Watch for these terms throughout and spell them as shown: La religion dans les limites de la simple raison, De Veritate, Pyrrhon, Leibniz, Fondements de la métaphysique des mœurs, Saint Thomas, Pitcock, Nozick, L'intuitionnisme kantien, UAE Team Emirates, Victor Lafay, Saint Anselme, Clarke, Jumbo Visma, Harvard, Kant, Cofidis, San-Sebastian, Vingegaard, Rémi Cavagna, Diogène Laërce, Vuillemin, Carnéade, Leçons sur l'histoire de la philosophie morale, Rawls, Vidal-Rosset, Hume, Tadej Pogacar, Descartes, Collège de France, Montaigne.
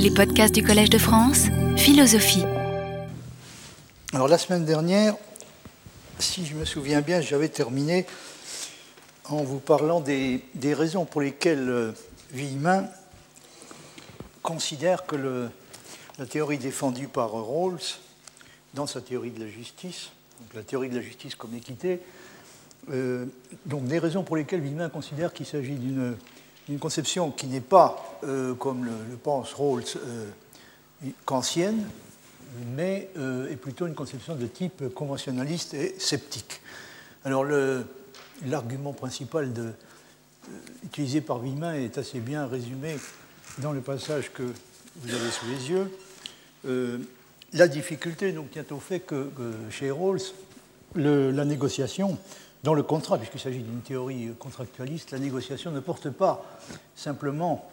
Les podcasts du Collège de France, philosophie. Alors la semaine dernière, si je me souviens bien, j'avais terminé en vous parlant des raisons pour lesquelles Vuillemin considère que la théorie défendue par Rawls dans sa théorie de la justice, donc la théorie de la justice comme équité, donc des raisons pour lesquelles Vuillemin considère qu'il s'agit d'une conception qui n'est pas, comme le pense Rawls, kantienne, mais est plutôt une conception de type conventionnaliste et sceptique. Alors l'argument principal utilisé par Vuillemin est assez bien résumé dans le passage que vous avez sous les yeux. La difficulté donc, tient au fait que chez Rawls, la négociation dans le contrat, puisqu'il s'agit d'une théorie contractualiste, la négociation ne porte pas simplement,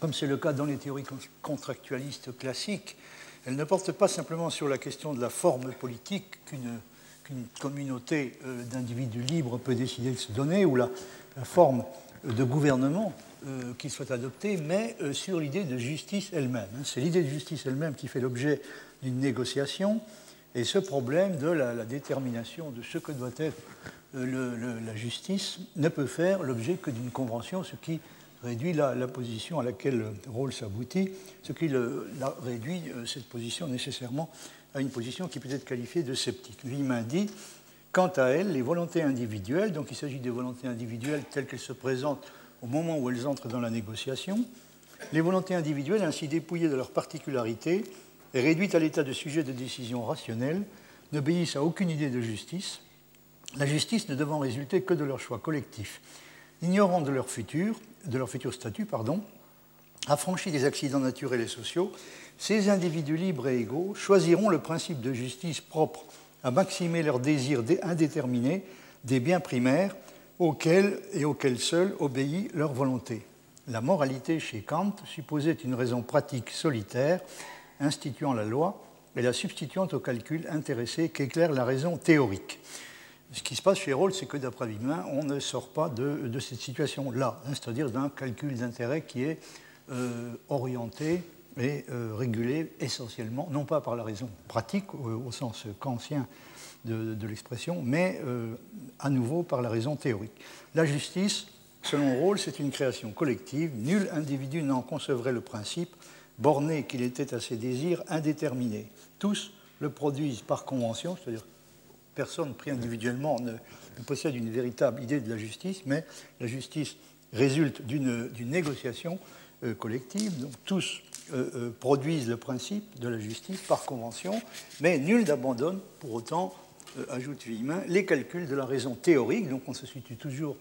comme c'est le cas dans les théories contractualistes classiques, elle ne porte pas simplement sur la question de la forme politique qu'une communauté d'individus libres peut décider de se donner, ou la forme de gouvernement qu'il soit adopté, mais sur l'idée de justice elle-même. C'est l'idée de justice elle-même qui fait l'objet d'une négociation, et ce problème de la détermination de ce que doit être la justice ne peut faire l'objet que d'une convention, ce qui réduit la position à laquelle Rawls aboutit, ce qui réduit cette position nécessairement à une position qui peut être qualifiée de sceptique. Vuillemin dit, quant à elle, les volontés individuelles, donc il s'agit des volontés individuelles telles qu'elles se présentent au moment où elles entrent dans la négociation, les volontés individuelles ainsi dépouillées de leur particularité et réduites à l'état de sujet de décision rationnelle, n'obéissent à aucune idée de justice, la justice ne devant résulter que de leur choix collectif, ignorant de leur futur statut, affranchis des accidents naturels et sociaux, ces individus libres et égaux choisiront le principe de justice propre à maximer leur désir indéterminé des biens primaires auxquels seul obéit leur volonté. La moralité chez Kant supposait une raison pratique solitaire, instituant la loi et la substituant au calcul intéressé qu'éclaire la raison théorique. Ce qui se passe chez Rawls, c'est que d'après Vuillemin, on ne sort pas de cette situation-là, c'est-à-dire d'un calcul d'intérêt qui est orienté et régulé essentiellement, non pas par la raison pratique, au sens kantien de l'expression, mais à nouveau par la raison théorique. La justice, selon Rawls, c'est une création collective, nul individu n'en concevrait le principe, borné qu'il était à ses désirs indéterminés. Tous le produisent par convention, c'est-à-dire personne pris individuellement ne possède une véritable idée de la justice, mais la justice résulte d'une négociation collective. Donc tous produisent le principe de la justice par convention, mais nul n'abandonne pour autant, ajoute Vuillemin, les calculs de la raison théorique. Donc on se situe toujours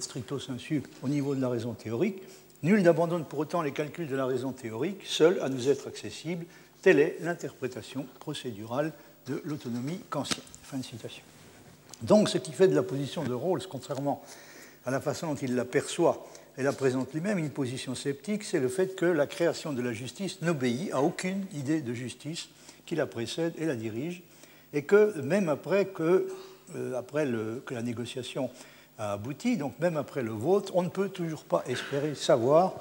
stricto sensu au niveau de la raison théorique. Nul n'abandonne pour autant les calculs de la raison théorique, seule à nous être accessible. Telle est l'interprétation procédurale de l'autonomie kantienne. Fin de citation. Donc, ce qui fait de la position de Rawls, contrairement à la façon dont il la perçoit et la présente lui-même, une position sceptique, c'est le fait que la création de la justice n'obéit à aucune idée de justice qui la précède et la dirige, et que même après que la négociation a abouti, donc même après le vote, on ne peut toujours pas espérer savoir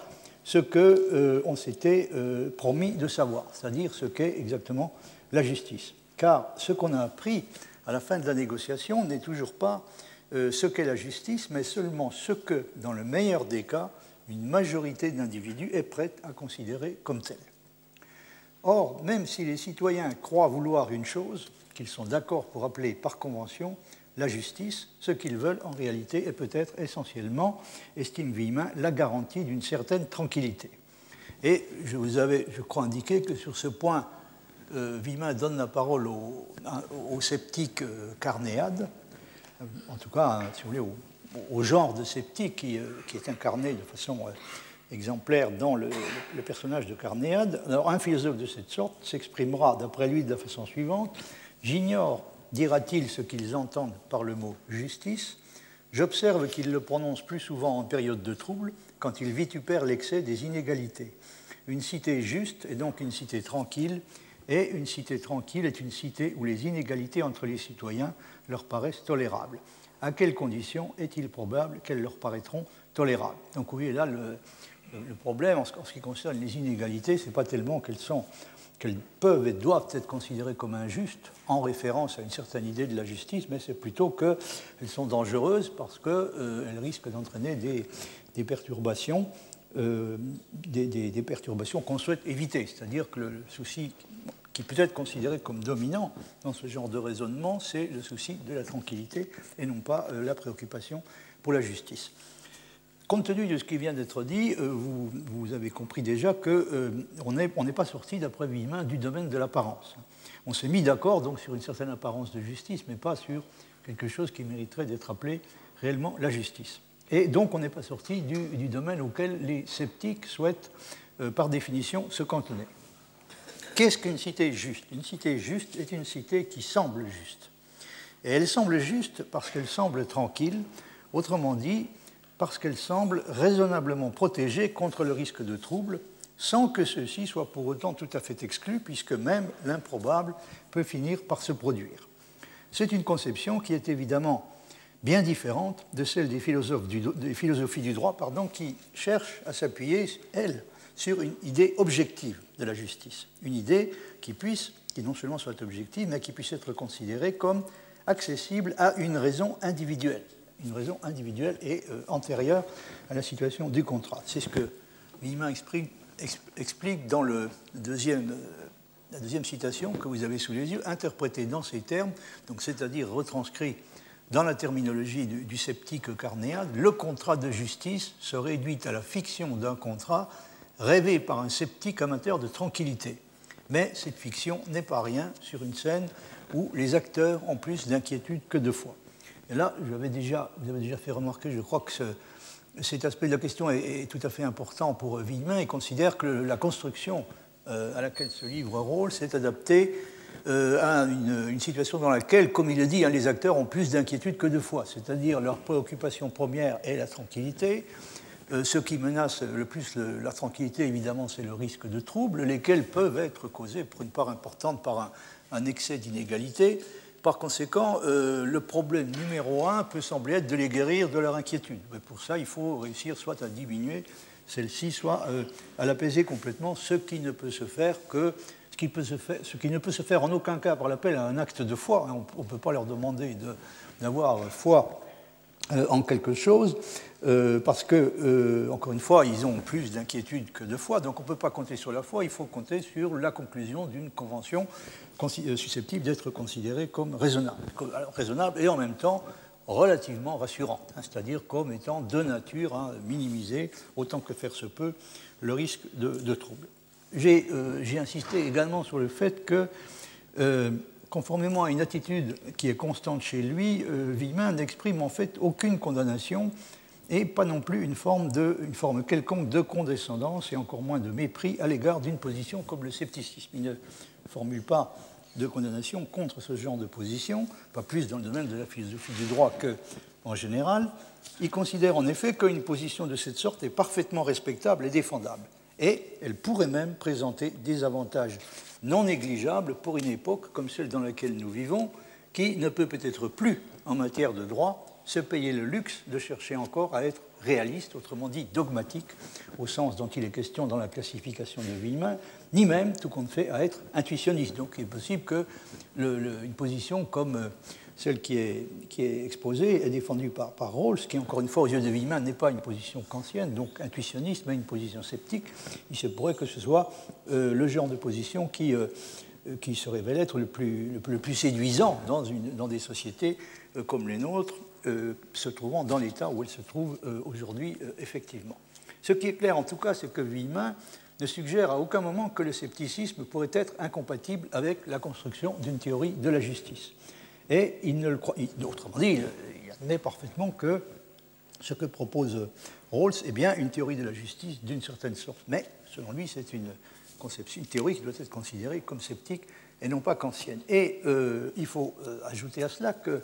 ce qu'on s'était promis de savoir, c'est-à-dire ce qu'est exactement la justice. Car ce qu'on a appris à la fin de la négociation n'est toujours pas ce qu'est la justice, mais seulement ce que, dans le meilleur des cas, une majorité d'individus est prête à considérer comme telle. Or, même si les citoyens croient vouloir une chose, qu'ils sont d'accord pour appeler par convention la justice, ce qu'ils veulent en réalité est peut-être essentiellement, estime Vuillemin, la garantie d'une certaine tranquillité. Et je vous avais, je crois, indiqué que sur ce point, Vuillemin donne la parole au sceptique Carnéade, en tout cas, si vous voulez, au genre de sceptique qui est incarné de façon exemplaire dans le personnage de Carnéade. Alors, un philosophe de cette sorte s'exprimera, d'après lui, de la façon suivante. J'ignore, dira-t-il, ce qu'ils entendent par le mot « justice ». J'observe qu'ils le prononcent plus souvent en période de trouble, quand ils vitupèrent l'excès des inégalités. Une cité juste est donc une cité tranquille, et une cité tranquille est une cité où les inégalités entre les citoyens leur paraissent tolérables. À quelles conditions est-il probable qu'elles leur paraîtront tolérables ? Donc, vous voyez là le problème en ce qui concerne les inégalités, ce n'est pas tellement qu'elles peuvent et doivent être considérées comme injustes en référence à une certaine idée de la justice, mais c'est plutôt qu'elles sont dangereuses parce qu'elles risquent d'entraîner des perturbations. Des perturbations qu'on souhaite éviter. C'est-à-dire que le souci qui peut être considéré comme dominant dans ce genre de raisonnement, c'est le souci de la tranquillité et non pas la préoccupation pour la justice. Compte tenu de ce qui vient d'être dit, vous avez compris déjà qu'on n'est pas sorti, d'après Vuillemin, du domaine de l'apparence. On s'est mis d'accord donc sur une certaine apparence de justice, mais pas sur quelque chose qui mériterait d'être appelé réellement la justice. Et donc, on n'est pas sorti du domaine auquel les sceptiques souhaitent, par définition, se cantonner. Qu'est-ce qu'une cité juste ? Une cité juste est une cité qui semble juste. Et elle semble juste parce qu'elle semble tranquille, autrement dit, parce qu'elle semble raisonnablement protégée contre le risque de trouble, sans que ceci soit pour autant tout à fait exclu, puisque même l'improbable peut finir par se produire. C'est une conception qui est évidemment bien différente de celle des philosophies du droit, qui cherchent à s'appuyer, elles, sur une idée objective de la justice. Une idée qui non seulement soit objective, mais qui puisse être considérée comme accessible à une raison individuelle. Une raison individuelle et antérieure à la situation du contrat. C'est ce que Vuillemin explique dans la deuxième citation que vous avez sous les yeux, interprétée dans ces termes, donc c'est-à-dire retranscrit dans la terminologie du sceptique Carnéade, le contrat de justice se réduit à la fiction d'un contrat rêvé par un sceptique amateur de tranquillité. Mais cette fiction n'est pas rien sur une scène où les acteurs ont plus d'inquiétude que de foi. Et là, vous avez déjà fait remarquer, je crois que cet aspect de la question est tout à fait important pour Vuillemin. Il considère que la construction à laquelle se livre Rawls s'est adaptée à une situation dans laquelle, comme il le dit, les acteurs ont plus d'inquiétude que de foi, c'est-à-dire leur préoccupation première est la tranquillité. Ce qui menace le plus la tranquillité, évidemment, c'est le risque de troubles, lesquels peuvent être causés, pour une part importante, par un excès d'inégalité. Par conséquent, le problème numéro un peut sembler être de les guérir de leur inquiétude. Mais pour ça, il faut réussir soit à diminuer celle-ci, soit à l'apaiser complètement, ce qui ne peut se faire en aucun cas par l'appel à un acte de foi. On ne peut pas leur demander d'avoir foi en quelque chose, parce que, encore une fois, ils ont plus d'inquiétude que de foi, donc on ne peut pas compter sur la foi, il faut compter sur la conclusion d'une convention susceptible d'être considérée comme raisonnable et en même temps relativement rassurante, c'est-à-dire comme étant de nature à minimiser, autant que faire se peut, le risque de trouble. J'ai insisté également sur le fait que, conformément à une attitude qui est constante chez lui, Vuillemin n'exprime en fait aucune condamnation et pas non plus une forme quelconque de condescendance et encore moins de mépris à l'égard d'une position comme le scepticisme. Il ne formule pas de condamnation contre ce genre de position, pas plus dans le domaine de la philosophie du droit qu'en général. Il considère en effet qu'une position de cette sorte est parfaitement respectable et défendable. Et elle pourrait même présenter des avantages non négligeables pour une époque comme celle dans laquelle nous vivons, qui ne peut peut-être plus, en matière de droit, se payer le luxe de chercher encore à être réaliste, autrement dit dogmatique, au sens dont il est question dans la classification de Vuillemin, ni même, tout compte fait, à être intuitionniste. Donc il est possible que une position comme celle qui est exposée est défendue par Rawls, qui, encore une fois, aux yeux de Vuillemin, n'est pas une position kantienne, donc intuitionniste, mais une position sceptique. Il se pourrait que ce soit le genre de position qui se révèle être le plus séduisant dans des sociétés comme les nôtres, se trouvant dans l'état où elles se trouvent aujourd'hui, effectivement. Ce qui est clair, en tout cas, c'est que Vuillemin ne suggère à aucun moment que le scepticisme pourrait être incompatible avec la construction d'une théorie de la justice. Et il ne le croit. Autrement dit, il admet parfaitement que ce que propose Rawls est bien une théorie de la justice d'une certaine sorte. Mais, selon lui, c'est une théorie qui doit être considérée comme sceptique et non pas kantienne. Et il faut ajouter à cela que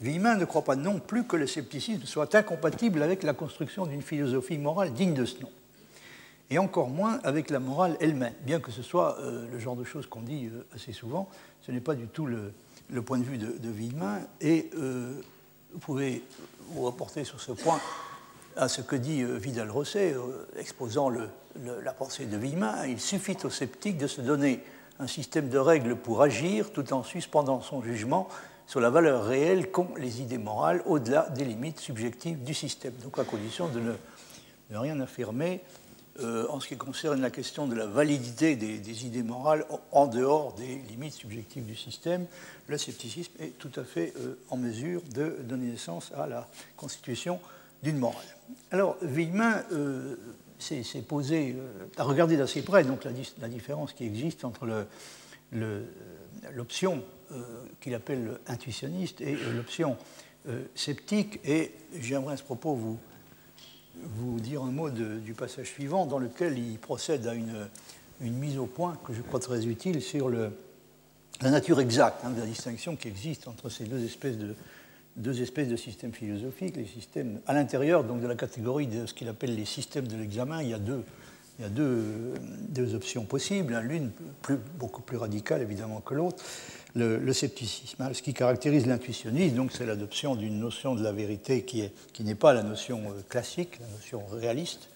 Vuillemin ne croit pas non plus que le scepticisme soit incompatible avec la construction d'une philosophie morale digne de ce nom. Et encore moins avec la morale elle-même. Bien que ce soit le genre de choses qu'on dit assez souvent, ce n'est pas du tout le point de vue de Vuillemin, et vous pouvez vous rapporter sur ce point à ce que dit Vidal-Rosset, exposant la pensée de Vuillemin. Il suffit aux sceptiques de se donner un système de règles pour agir, tout en suspendant son jugement sur la valeur réelle qu'ont les idées morales au-delà des limites subjectives du système. Donc à condition de ne rien affirmer en ce qui concerne la question de la validité des idées morales en dehors des limites subjectives du système, le scepticisme est tout à fait en mesure de donner naissance à la constitution d'une morale. Alors Vuillemin s'est posé, a regardé d'assez près donc, la différence qui existe entre l'option qu'il appelle intuitionniste et l'option sceptique, et j'aimerais à ce propos vous dire un mot du passage suivant dans lequel il procède à une mise au point que je crois très utile sur la nature exacte de la distinction qui existe entre ces deux espèces de systèmes philosophiques. Les systèmes, à l'intérieur donc, de la catégorie de ce qu'il appelle les systèmes de l'examen, il y a deux options possibles, l'une beaucoup plus radicale évidemment que l'autre, le scepticisme. Ce qui caractérise l'intuitionnisme, donc, c'est l'adoption d'une notion de la vérité qui n'est pas la notion classique, la notion réaliste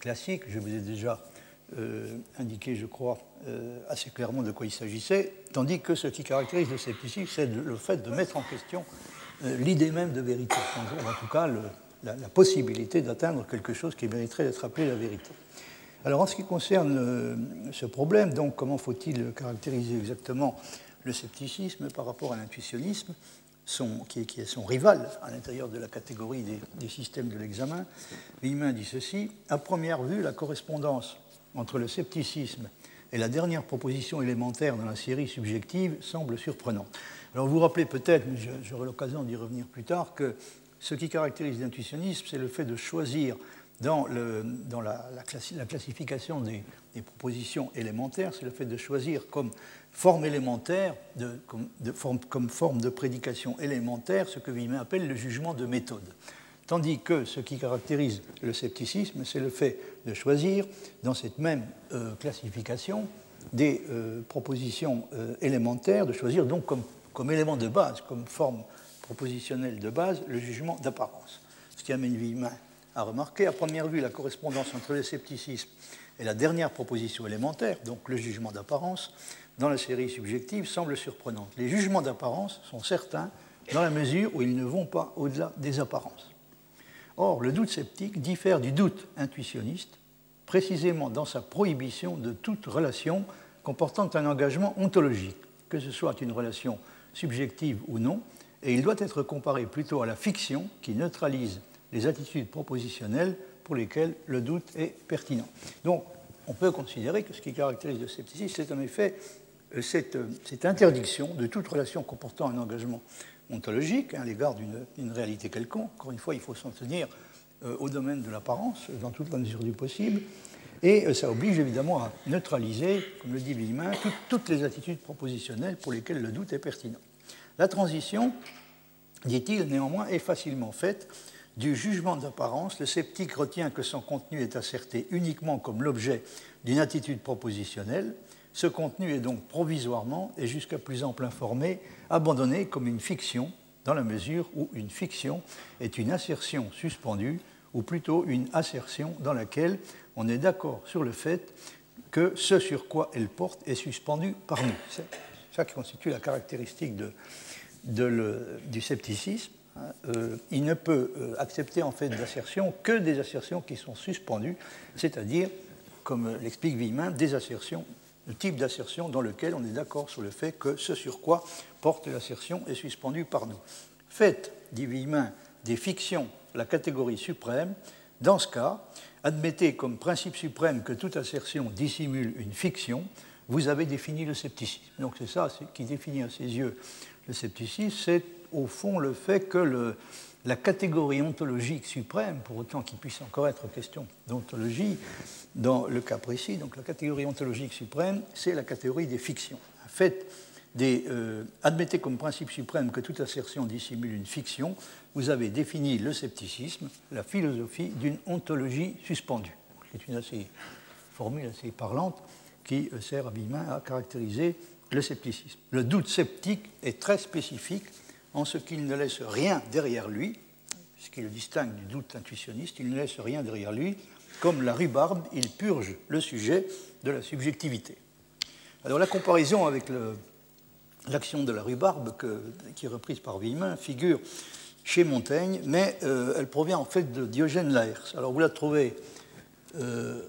classique. Je vous ai déjà indiqué, je crois, assez clairement de quoi il s'agissait, tandis que ce qui caractérise le scepticisme, c'est le fait de mettre en question l'idée même de vérité, en tout cas la possibilité d'atteindre quelque chose qui mériterait d'être appelé la vérité. Alors, en ce qui concerne ce problème, donc, comment faut-il caractériser exactement le scepticisme par rapport à l'intuitionnisme, qui est son rival à l'intérieur de la catégorie des systèmes de l'examen? Vuillemin dit ceci: à première vue, la correspondance entre le scepticisme et la dernière proposition élémentaire dans la série subjective semble surprenante. Alors, vous vous rappelez peut-être, mais j'aurai l'occasion d'y revenir plus tard, que ce qui caractérise l'intuitionnisme, c'est le fait de choisir dans la classification des propositions élémentaires, c'est le fait de choisir comme forme élémentaire, comme forme de prédication élémentaire, ce que Vuillemin appelle le jugement de méthode. Tandis que ce qui caractérise le scepticisme, c'est le fait de choisir, dans cette même classification, des propositions élémentaires, de choisir donc comme élément de base, comme forme propositionnelle de base, le jugement d'apparence. Ce qui amène Vuillemin a remarqué, à première vue, la correspondance entre le scepticisme et la dernière proposition élémentaire, donc le jugement d'apparence, dans la série subjective semble surprenante. Les jugements d'apparence sont certains dans la mesure où ils ne vont pas au-delà des apparences. Or, le doute sceptique diffère du doute intuitionniste, précisément dans sa prohibition de toute relation comportant un engagement ontologique, que ce soit une relation subjective ou non, et il doit être comparé plutôt à la fiction qui neutralise les attitudes propositionnelles pour lesquelles le doute est pertinent. Donc, on peut considérer que ce qui caractérise le scepticisme, c'est en effet cette interdiction de toute relation comportant un engagement ontologique à l'égard d'une réalité quelconque. Encore une fois, il faut s'en tenir au domaine de l'apparence, dans toute la mesure du possible, et ça oblige évidemment à neutraliser, comme le dit Vuillemin, toutes les attitudes propositionnelles pour lesquelles le doute est pertinent. La transition, dit-il, néanmoins, est facilement faite. Du jugement d'apparence, le sceptique retient que son contenu est asserté uniquement comme l'objet d'une attitude propositionnelle. Ce contenu est donc provisoirement et jusqu'à plus ample informé, abandonné comme une fiction, dans la mesure où une fiction est une assertion suspendue, ou plutôt une assertion dans laquelle on est d'accord sur le fait que ce sur quoi elle porte est suspendu par nous. C'est ça qui constitue la caractéristique du scepticisme. Il ne peut accepter en fait d'assertions que des assertions qui sont suspendues, c'est-à-dire, comme l'explique Vuillemin, des assertions, le type d'assertion dans lequel on est d'accord sur le fait que ce sur quoi porte l'assertion est suspendu par nous. Faites, dit Vuillemin, des fictions la catégorie suprême. Dans ce cas, admettez comme principe suprême que toute assertion dissimule une fiction, vous avez défini le scepticisme. Donc c'est ça qui définit à ses yeux le scepticisme, c'est au fond le fait que la catégorie ontologique suprême, pour autant qu'il puisse encore être question d'ontologie, dans le cas précis, donc la catégorie ontologique suprême, c'est la catégorie des fictions. En fait, admettez comme principe suprême que toute assertion dissimule une fiction, vous avez défini le scepticisme, la philosophie d'une ontologie suspendue. C'est une formule assez parlante qui sert à Vuillemin à caractériser le scepticisme. Le doute sceptique est très spécifique en ce qu'il ne laisse rien derrière lui, ce qui le distingue du doute intuitionniste, il ne laisse rien derrière lui. Comme la rhubarbe, il purge le sujet de la subjectivité. Alors la comparaison avec l'action de la rhubarbe qui est reprise par Vuillemin figure chez Montaigne, mais elle provient en fait de Diogène Laërce. Alors vous la trouvez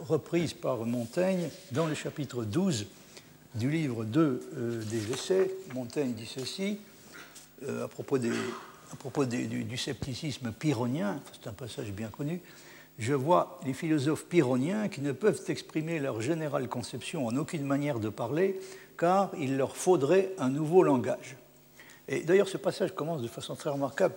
reprise par Montaigne dans le chapitre 12 du livre 2 des Essais. Montaigne dit ceci à propos du scepticisme pyrrhonien, c'est un passage bien connu. Je vois les philosophes pyrrhoniens qui ne peuvent exprimer leur générale conception en aucune manière de parler, car il leur faudrait un nouveau langage. Et d'ailleurs, ce passage commence de façon très remarquable.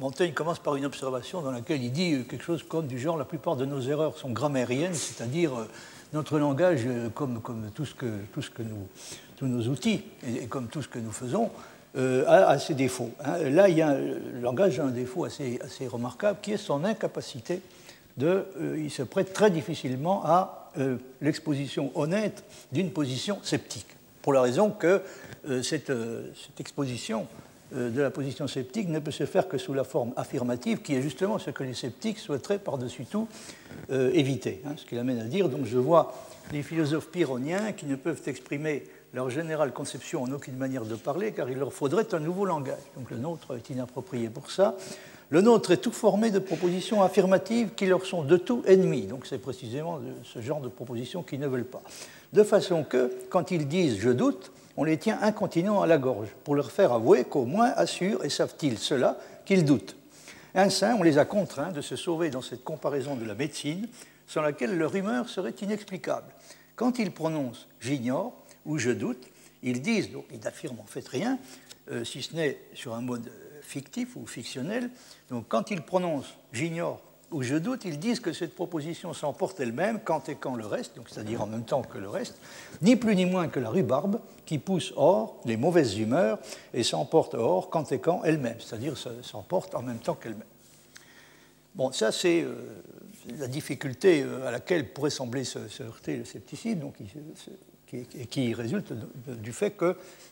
Montaigne commence par une observation dans laquelle il dit quelque chose comme du genre « La plupart de nos erreurs sont grammairiennes », c'est-à-dire notre langage comme tous nos outils et comme tout ce que nous faisons, a ses défauts. Hein. Là, le langage a un défaut assez remarquable qui est son incapacité il se prête très difficilement à l'exposition honnête d'une position sceptique, pour la raison que cette exposition de la position sceptique ne peut se faire que sous la forme affirmative, qui est justement ce que les sceptiques souhaiteraient par-dessus tout éviter. Hein, ce qui l'amène à dire, donc je vois les philosophes pyrrhoniens qui ne peuvent exprimer leur générale conception en aucune manière de parler, car il leur faudrait un nouveau langage. Donc le nôtre est inapproprié pour ça. Le nôtre est tout formé de propositions affirmatives qui leur sont de tout ennemies. Donc c'est précisément ce genre de propositions qu'ils ne veulent pas. De façon que, quand ils disent « je doute », on les tient incontinents à la gorge, pour leur faire avouer qu'au moins assurent, et savent-ils cela, qu'ils doutent. Ainsi, on les a contraints de se sauver dans cette comparaison de la médecine, sans laquelle leur humeur serait inexplicable. Quand ils prononcent « j'ignore », où je doute, ils disent, donc ils n'affirment en fait rien, si ce n'est sur un mode fictif ou fictionnel. Donc quand ils prononcent « j'ignore » ou « je doute », ils disent que cette proposition s'emporte elle-même, quand et quand le reste, donc c'est-à-dire en même temps que le reste, ni plus ni moins que la rhubarbe qui pousse hors les mauvaises humeurs et s'emporte hors quand et quand elle-même, c'est-à-dire s'emporte en même temps qu'elle-même. Bon, ça c'est la difficulté à laquelle pourrait sembler se heurter le scepticisme, donc et qui résulte du fait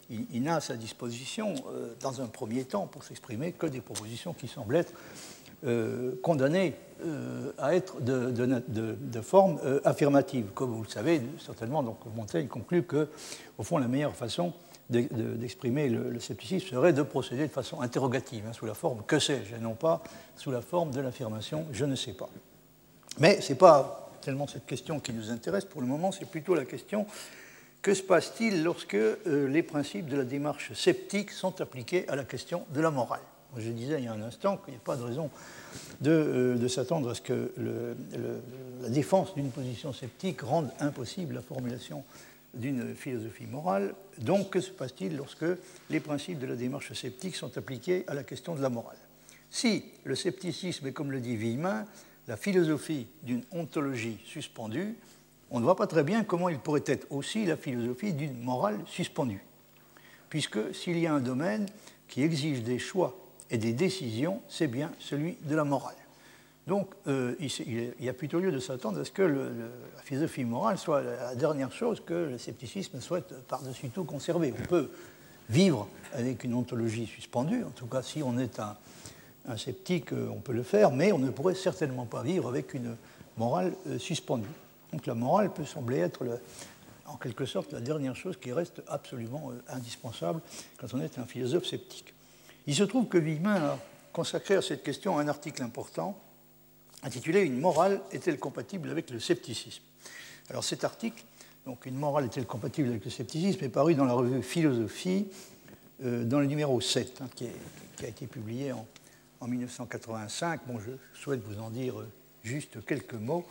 qu'il n'a à sa disposition, dans un premier temps, pour s'exprimer, que des propositions qui semblent être condamnées à être de forme affirmative. Comme vous le savez, certainement, donc Montaigne conclut que, au fond, la meilleure façon d'exprimer le scepticisme serait de procéder de façon interrogative, hein, sous la forme « que sais-je » et non pas sous la forme de l'affirmation « je ne sais pas ». Mais ce n'est pas tellement cette question qui nous intéresse pour le moment, c'est plutôt la question que se passe-t-il lorsque les principes de la démarche sceptique sont appliqués à la question de la morale. Je disais il y a un instant qu'il n'y a pas de raison de s'attendre à ce que la défense d'une position sceptique rende impossible la formulation d'une philosophie morale. Donc, que se passe-t-il lorsque les principes de la démarche sceptique sont appliqués à la question de la morale? Si le scepticisme est, comme le dit Vuillemin, la philosophie d'une ontologie suspendue, on ne voit pas très bien comment il pourrait être aussi la philosophie d'une morale suspendue. Puisque s'il y a un domaine qui exige des choix et des décisions, c'est bien celui de la morale. Donc il y a plutôt lieu de s'attendre à ce que la philosophie morale soit la dernière chose que le scepticisme souhaite par-dessus tout conserver. On peut vivre avec une ontologie suspendue, en tout cas si on est un sceptique, on peut le faire, mais on ne pourrait certainement pas vivre avec une morale suspendue. Donc la morale peut sembler être, en quelque sorte, la dernière chose qui reste absolument indispensable quand on est un philosophe sceptique. Il se trouve que Vuillemin a consacré à cette question un article important intitulé « Une morale est-elle compatible avec le scepticisme ?» Alors cet article, donc « Une morale est-elle compatible avec le scepticisme ?» est paru dans la revue Philosophie, dans le numéro 7, hein, qui a été publié en 1985, bon, je souhaite vous en dire juste quelques mots,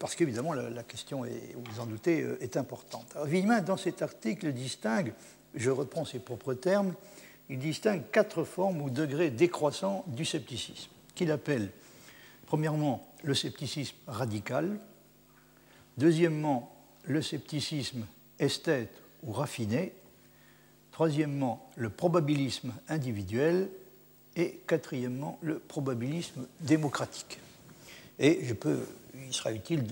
parce qu'évidemment la question, vous en doutez, est importante. Alors, Vuillemin, dans cet article, distingue, je reprends ses propres termes, il distingue 4 formes ou degrés décroissants du scepticisme, qu'il appelle, premièrement, le scepticisme radical, deuxièmement, le scepticisme esthète ou raffiné, troisièmement, le probabilisme individuel, et quatrièmement, le probabilisme démocratique. Et il sera utile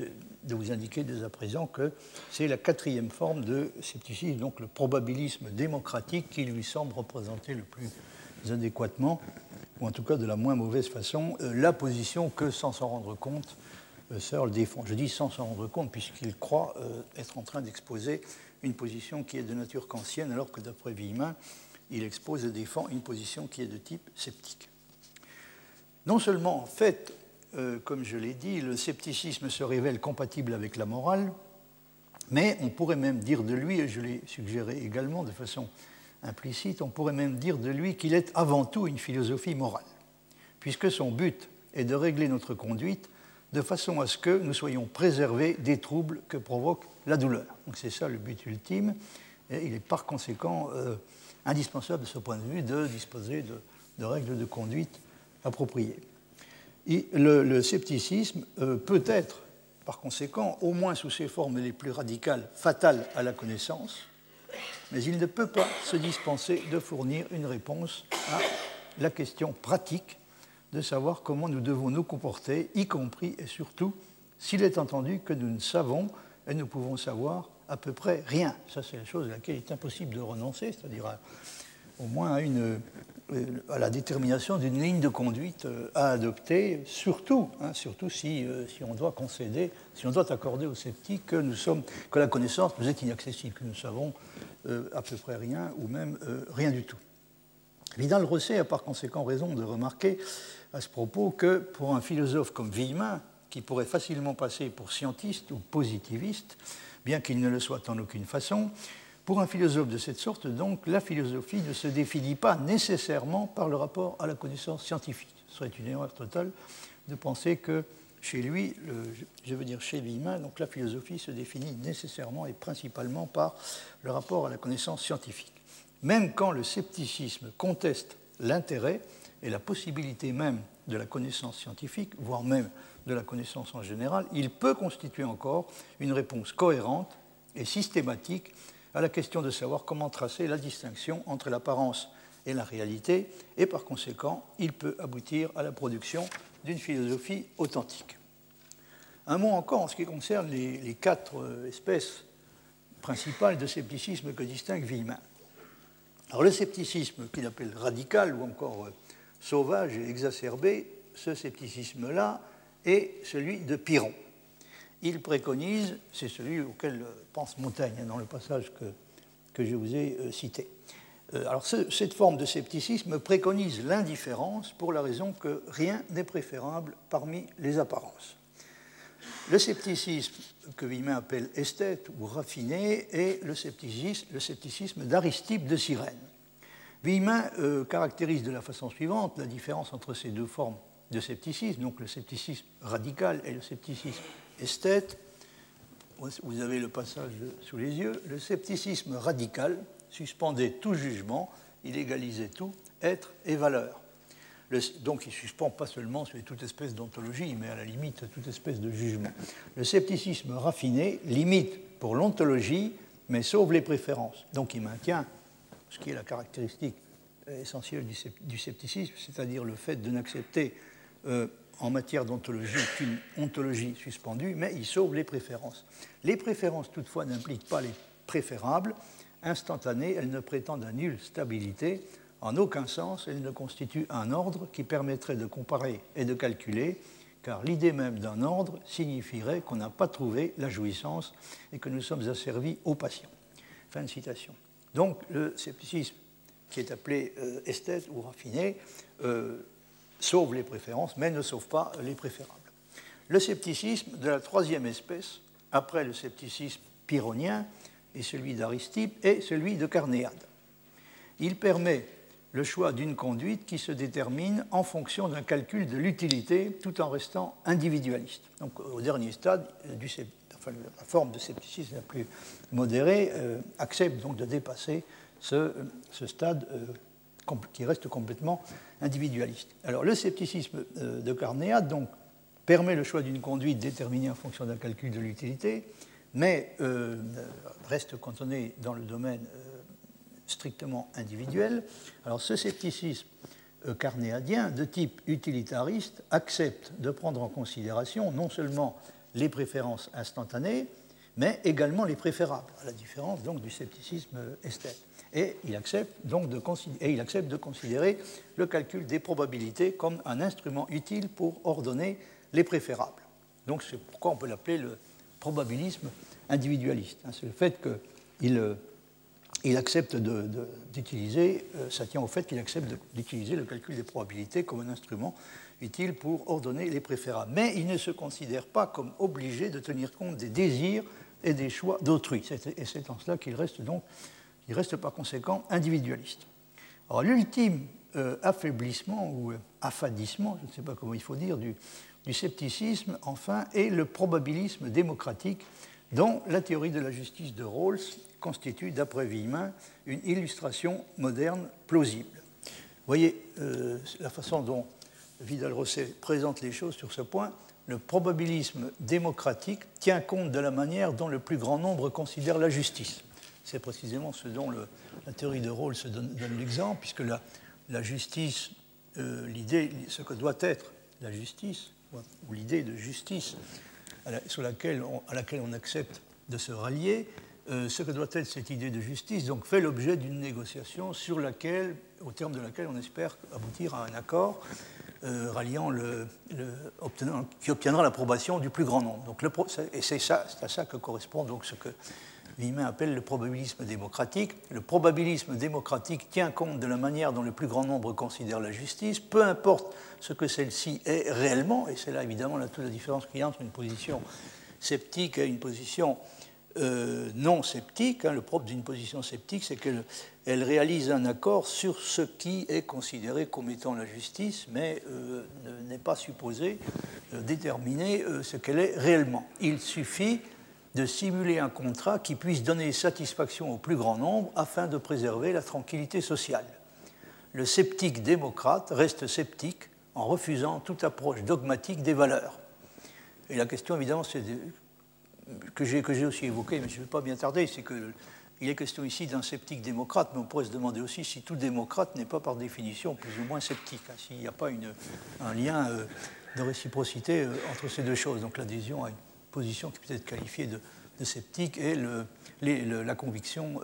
de vous indiquer dès à présent que c'est la 4e forme de scepticisme, donc le probabilisme démocratique, qui lui semble représenter le plus adéquatement, ou en tout cas de la moins mauvaise façon, la position que, sans s'en rendre compte, Searle défend. Je dis sans s'en rendre compte, puisqu'il croit être en train d'exposer une position qui est de nature kantienne, alors que d'après Vuillemin, il expose et défend une position qui est de type sceptique. Non seulement, en fait, comme je l'ai dit, le scepticisme se révèle compatible avec la morale, mais on pourrait même dire de lui, et je l'ai suggéré également de façon implicite, on pourrait même dire de lui qu'il est avant tout une philosophie morale, puisque son but est de régler notre conduite de façon à ce que nous soyons préservés des troubles que provoque la douleur. Donc c'est ça le but ultime, et il est par conséquent indispensable de ce point de vue de disposer de règles de conduite appropriées. Et le scepticisme peut être, par conséquent, au moins sous ses formes les plus radicales, fatales à la connaissance, mais il ne peut pas se dispenser de fournir une réponse à la question pratique de savoir comment nous devons nous comporter, y compris et surtout s'il est entendu que nous ne savons et nous pouvons savoir à peu près rien. Ça, c'est la chose à laquelle il est impossible de renoncer, c'est-à-dire au moins à la détermination d'une ligne de conduite à adopter, surtout si on doit concéder, si on doit accorder aux sceptiques que la connaissance nous est inaccessible, que nous ne savons à peu près rien ou même rien du tout. Vidal-Rosset a par conséquent raison de remarquer à ce propos que pour un philosophe comme Vuillemin, qui pourrait facilement passer pour scientiste ou positiviste, bien qu'il ne le soit en aucune façon, pour un philosophe de cette sorte, donc, la philosophie ne se définit pas nécessairement par le rapport à la connaissance scientifique. Ce serait une erreur totale de penser que chez lui, chez Vuillemin, donc la philosophie se définit nécessairement et principalement par le rapport à la connaissance scientifique. Même quand le scepticisme conteste l'intérêt et la possibilité même de la connaissance scientifique, voire même de la connaissance en général, il peut constituer encore une réponse cohérente et systématique à la question de savoir comment tracer la distinction entre l'apparence et la réalité, et par conséquent, il peut aboutir à la production d'une philosophie authentique. Un mot encore en ce qui concerne les quatre espèces principales de scepticisme que distingue Vuillemin. Alors le scepticisme qu'il appelle radical ou encore sauvage et exacerbé, ce scepticisme-là est celui de Pyrrhon. Il préconise, c'est celui auquel pense Montaigne dans le passage que je vous ai cité. Alors cette forme de scepticisme préconise l'indifférence pour la raison que rien n'est préférable parmi les apparences. Le scepticisme que Vuillemin appelle esthète ou raffiné est le scepticisme d'Aristippe de Cyrène. Vuillemin caractérise de la façon suivante la différence entre ces deux formes de scepticisme, donc le scepticisme radical et le scepticisme esthète. Vous avez le passage sous les yeux. Le scepticisme radical suspendait tout jugement, il égalisait tout, être et valeur. Donc il ne suspend pas seulement sur toute espèce d'ontologie, mais à la limite toute espèce de jugement. Le scepticisme raffiné limite pour l'ontologie, mais sauve les préférences. Donc il maintient ce qui est la caractéristique essentielle du scepticisme, c'est-à-dire le fait de n'accepter en matière d'ontologie qu'une ontologie suspendue, mais il sauve les préférences. Les préférences toutefois n'impliquent pas les préférables instantanées, elles ne prétendent à nulle stabilité. En aucun sens, elle ne constitue un ordre qui permettrait de comparer et de calculer, car l'idée même d'un ordre signifierait qu'on n'a pas trouvé la jouissance et que nous sommes asservis aux passions. Fin de citation. Donc, le scepticisme, qui est appelé esthète ou raffiné, sauve les préférences, mais ne sauve pas les préférables. Le scepticisme de la troisième espèce, après le scepticisme pyrrhonien et celui d'Aristippe, est celui de Carnéade. Il permet le choix d'une conduite qui se détermine en fonction d'un calcul de l'utilité tout en restant individualiste. Donc au dernier stade, la forme de scepticisme la plus modérée accepte donc de dépasser ce stade qui reste complètement individualiste. Alors le scepticisme de Carnéade donc, permet le choix d'une conduite déterminée en fonction d'un calcul de l'utilité, mais reste cantonné dans le domaine strictement individuel. Alors ce scepticisme carnéadien de type utilitariste accepte de prendre en considération non seulement les préférences instantanées, mais également les préférables, à la différence donc du scepticisme esthète. Et il accepte donc de considérer le calcul des probabilités comme un instrument utile pour ordonner les préférables. Donc c'est pourquoi on peut l'appeler le probabilisme individualiste. C'est le fait qu'il accepte d'utiliser, ça tient au fait qu'il accepte d'utiliser le calcul des probabilités comme un instrument utile pour ordonner les préférables. Mais il ne se considère pas comme obligé de tenir compte des désirs et des choix d'autrui. Et c'est en cela qu'il reste donc... Il reste par conséquent individualiste. Alors l'ultime affaiblissement ou affadissement, je ne sais pas comment il faut dire, du scepticisme, enfin, est le probabilisme démocratique dont la théorie de la justice de Rawls constitue, d'après Vuillemin, une illustration moderne plausible. Vous voyez la façon dont Vidal-Rosset présente les choses sur ce point. Le probabilisme démocratique tient compte de la manière dont le plus grand nombre considère la justice. C'est précisément ce dont la théorie de Rawls donne l'exemple, puisque la justice, l'idée, ce que doit être la justice, ou l'idée de justice à laquelle on accepte de se rallier, ce que doit être cette idée de justice, donc fait l'objet d'une négociation sur laquelle, au terme de laquelle on espère aboutir à un accord ralliant qui obtiendra l'approbation du plus grand nombre. Donc c'est à ça que correspond donc ce que Vuillemin appelle le probabilisme démocratique. Le probabilisme démocratique tient compte de la manière dont le plus grand nombre considère la justice, peu importe ce que celle-ci est réellement, et c'est là évidemment toute la différence qu'il y a entre une position sceptique et une position non sceptique. Le propre d'une position sceptique, c'est qu'elle réalise un accord sur ce qui est considéré comme étant la justice, mais n'est pas supposé déterminer ce qu'elle est réellement. Il suffit de simuler un contrat qui puisse donner satisfaction au plus grand nombre afin de préserver la tranquillité sociale. Le sceptique démocrate reste sceptique en refusant toute approche dogmatique des valeurs. Et la question, évidemment, que j'ai aussi évoquée, mais je ne vais pas bien tarder, c'est qu'il est question ici d'un sceptique démocrate, mais on pourrait se demander aussi si tout démocrate n'est pas par définition plus ou moins sceptique, s'il n'y a pas un lien de réciprocité entre ces deux choses, donc l'adhésion à une position qui peut être qualifiée de sceptique et la conviction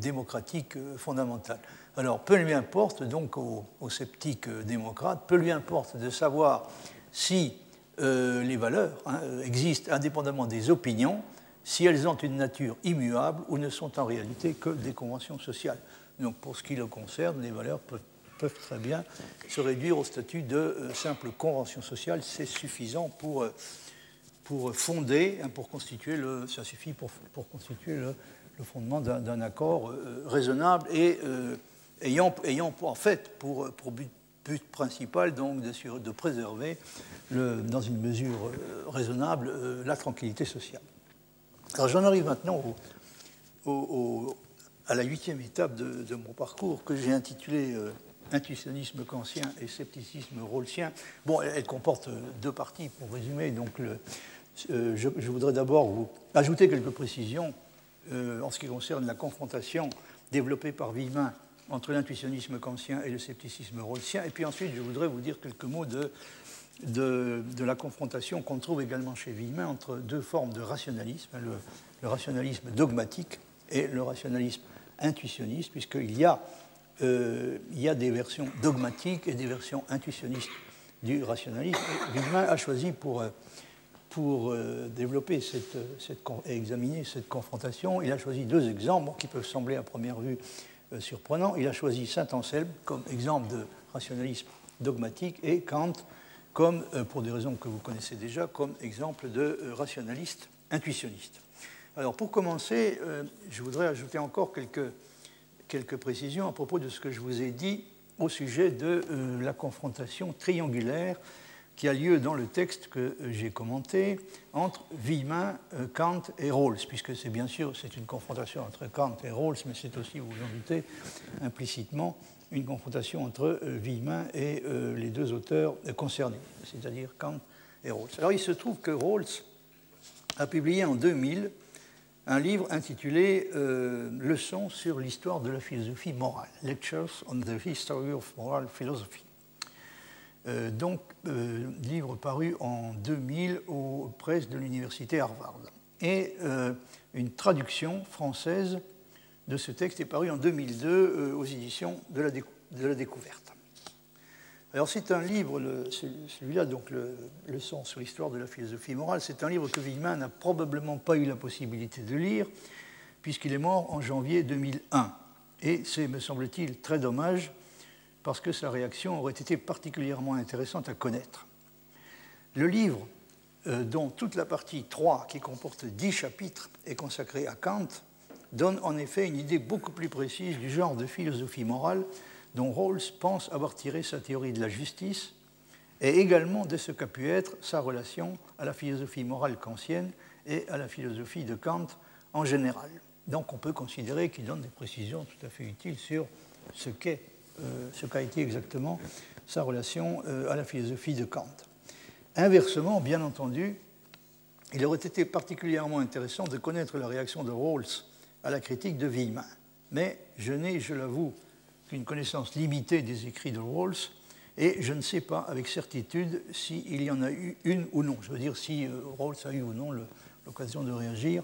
démocratique fondamentale. Alors, peu lui importe donc aux sceptiques démocrates, peu lui importe de savoir si les valeurs existent indépendamment des opinions, si elles ont une nature immuable ou ne sont en réalité que des conventions sociales. Donc, pour ce qui le concerne, les valeurs peuvent très bien se réduire au statut de simple convention sociale. C'est suffisant pour fonder, pour constituer ça suffit pour constituer le fondement d'un accord raisonnable et ayant en fait pour but principal donc de préserver dans une mesure raisonnable la tranquillité sociale. Alors j'en arrive maintenant à la 8e étape de mon parcours que j'ai intitulée Intuitionnisme kantien et scepticisme rawlsien. Bon, elle comporte deux parties pour résumer. Donc je voudrais d'abord vous ajouter quelques précisions en ce qui concerne la confrontation développée par Vuillemin entre l'intuitionnisme kantien et le scepticisme rawlsien. Et puis ensuite, je voudrais vous dire quelques mots de la confrontation qu'on trouve également chez Vuillemin entre deux formes de rationalisme, le rationalisme dogmatique et le rationalisme intuitionniste, puisqu'il y a des versions dogmatiques et des versions intuitionnistes du rationalisme. Vuillemin a choisi pour développer et examiner cette confrontation, il a choisi deux exemples qui peuvent sembler à première vue surprenants. Il a choisi Saint Anselme comme exemple de rationalisme dogmatique et Kant, comme, pour des raisons que vous connaissez déjà, comme exemple de rationaliste intuitionniste. Alors pour commencer, je voudrais ajouter encore quelques précisions à propos de ce que je vous ai dit au sujet de la confrontation triangulaire qui a lieu dans le texte que j'ai commenté entre Vuillemin, Kant et Rawls, puisque c'est bien sûr une confrontation entre Kant et Rawls, mais c'est aussi, vous vous en doutez, implicitement une confrontation entre Vuillemin et les deux auteurs concernés, c'est-à-dire Kant et Rawls. Alors il se trouve que Rawls a publié en 2000 un livre intitulé « Leçons sur l'histoire de la philosophie morale » « Lectures on the History of Moral Philosophy ». Donc, livre paru en 2000 aux presses de l'université Harvard. Et une traduction française de ce texte est parue en 2002 aux éditions de la Découverte. Alors c'est un livre, celui-là, donc Leçons sur l'histoire de la philosophie morale, c'est un livre que Vuillemin n'a probablement pas eu la possibilité de lire, puisqu'il est mort en janvier 2001. Et c'est, me semble-t-il, très dommage, parce que sa réaction aurait été particulièrement intéressante à connaître. Le livre, dont toute la partie 3, qui comporte 10 chapitres, est consacrée à Kant, donne en effet une idée beaucoup plus précise du genre de philosophie morale dont Rawls pense avoir tiré sa théorie de la justice, et également de ce qu'a pu être sa relation à la philosophie morale kantienne et à la philosophie de Kant en général. Donc on peut considérer qu'il donne des précisions tout à fait utiles sur ce qu'a été exactement sa relation à la philosophie de Kant. Inversement, bien entendu, il aurait été particulièrement intéressant de connaître la réaction de Rawls à la critique de Vuillemin. Mais je n'ai, je l'avoue, qu'une connaissance limitée des écrits de Rawls, et je ne sais pas avec certitude s'il y en a eu une ou non. Je veux dire si Rawls a eu ou non l'occasion de réagir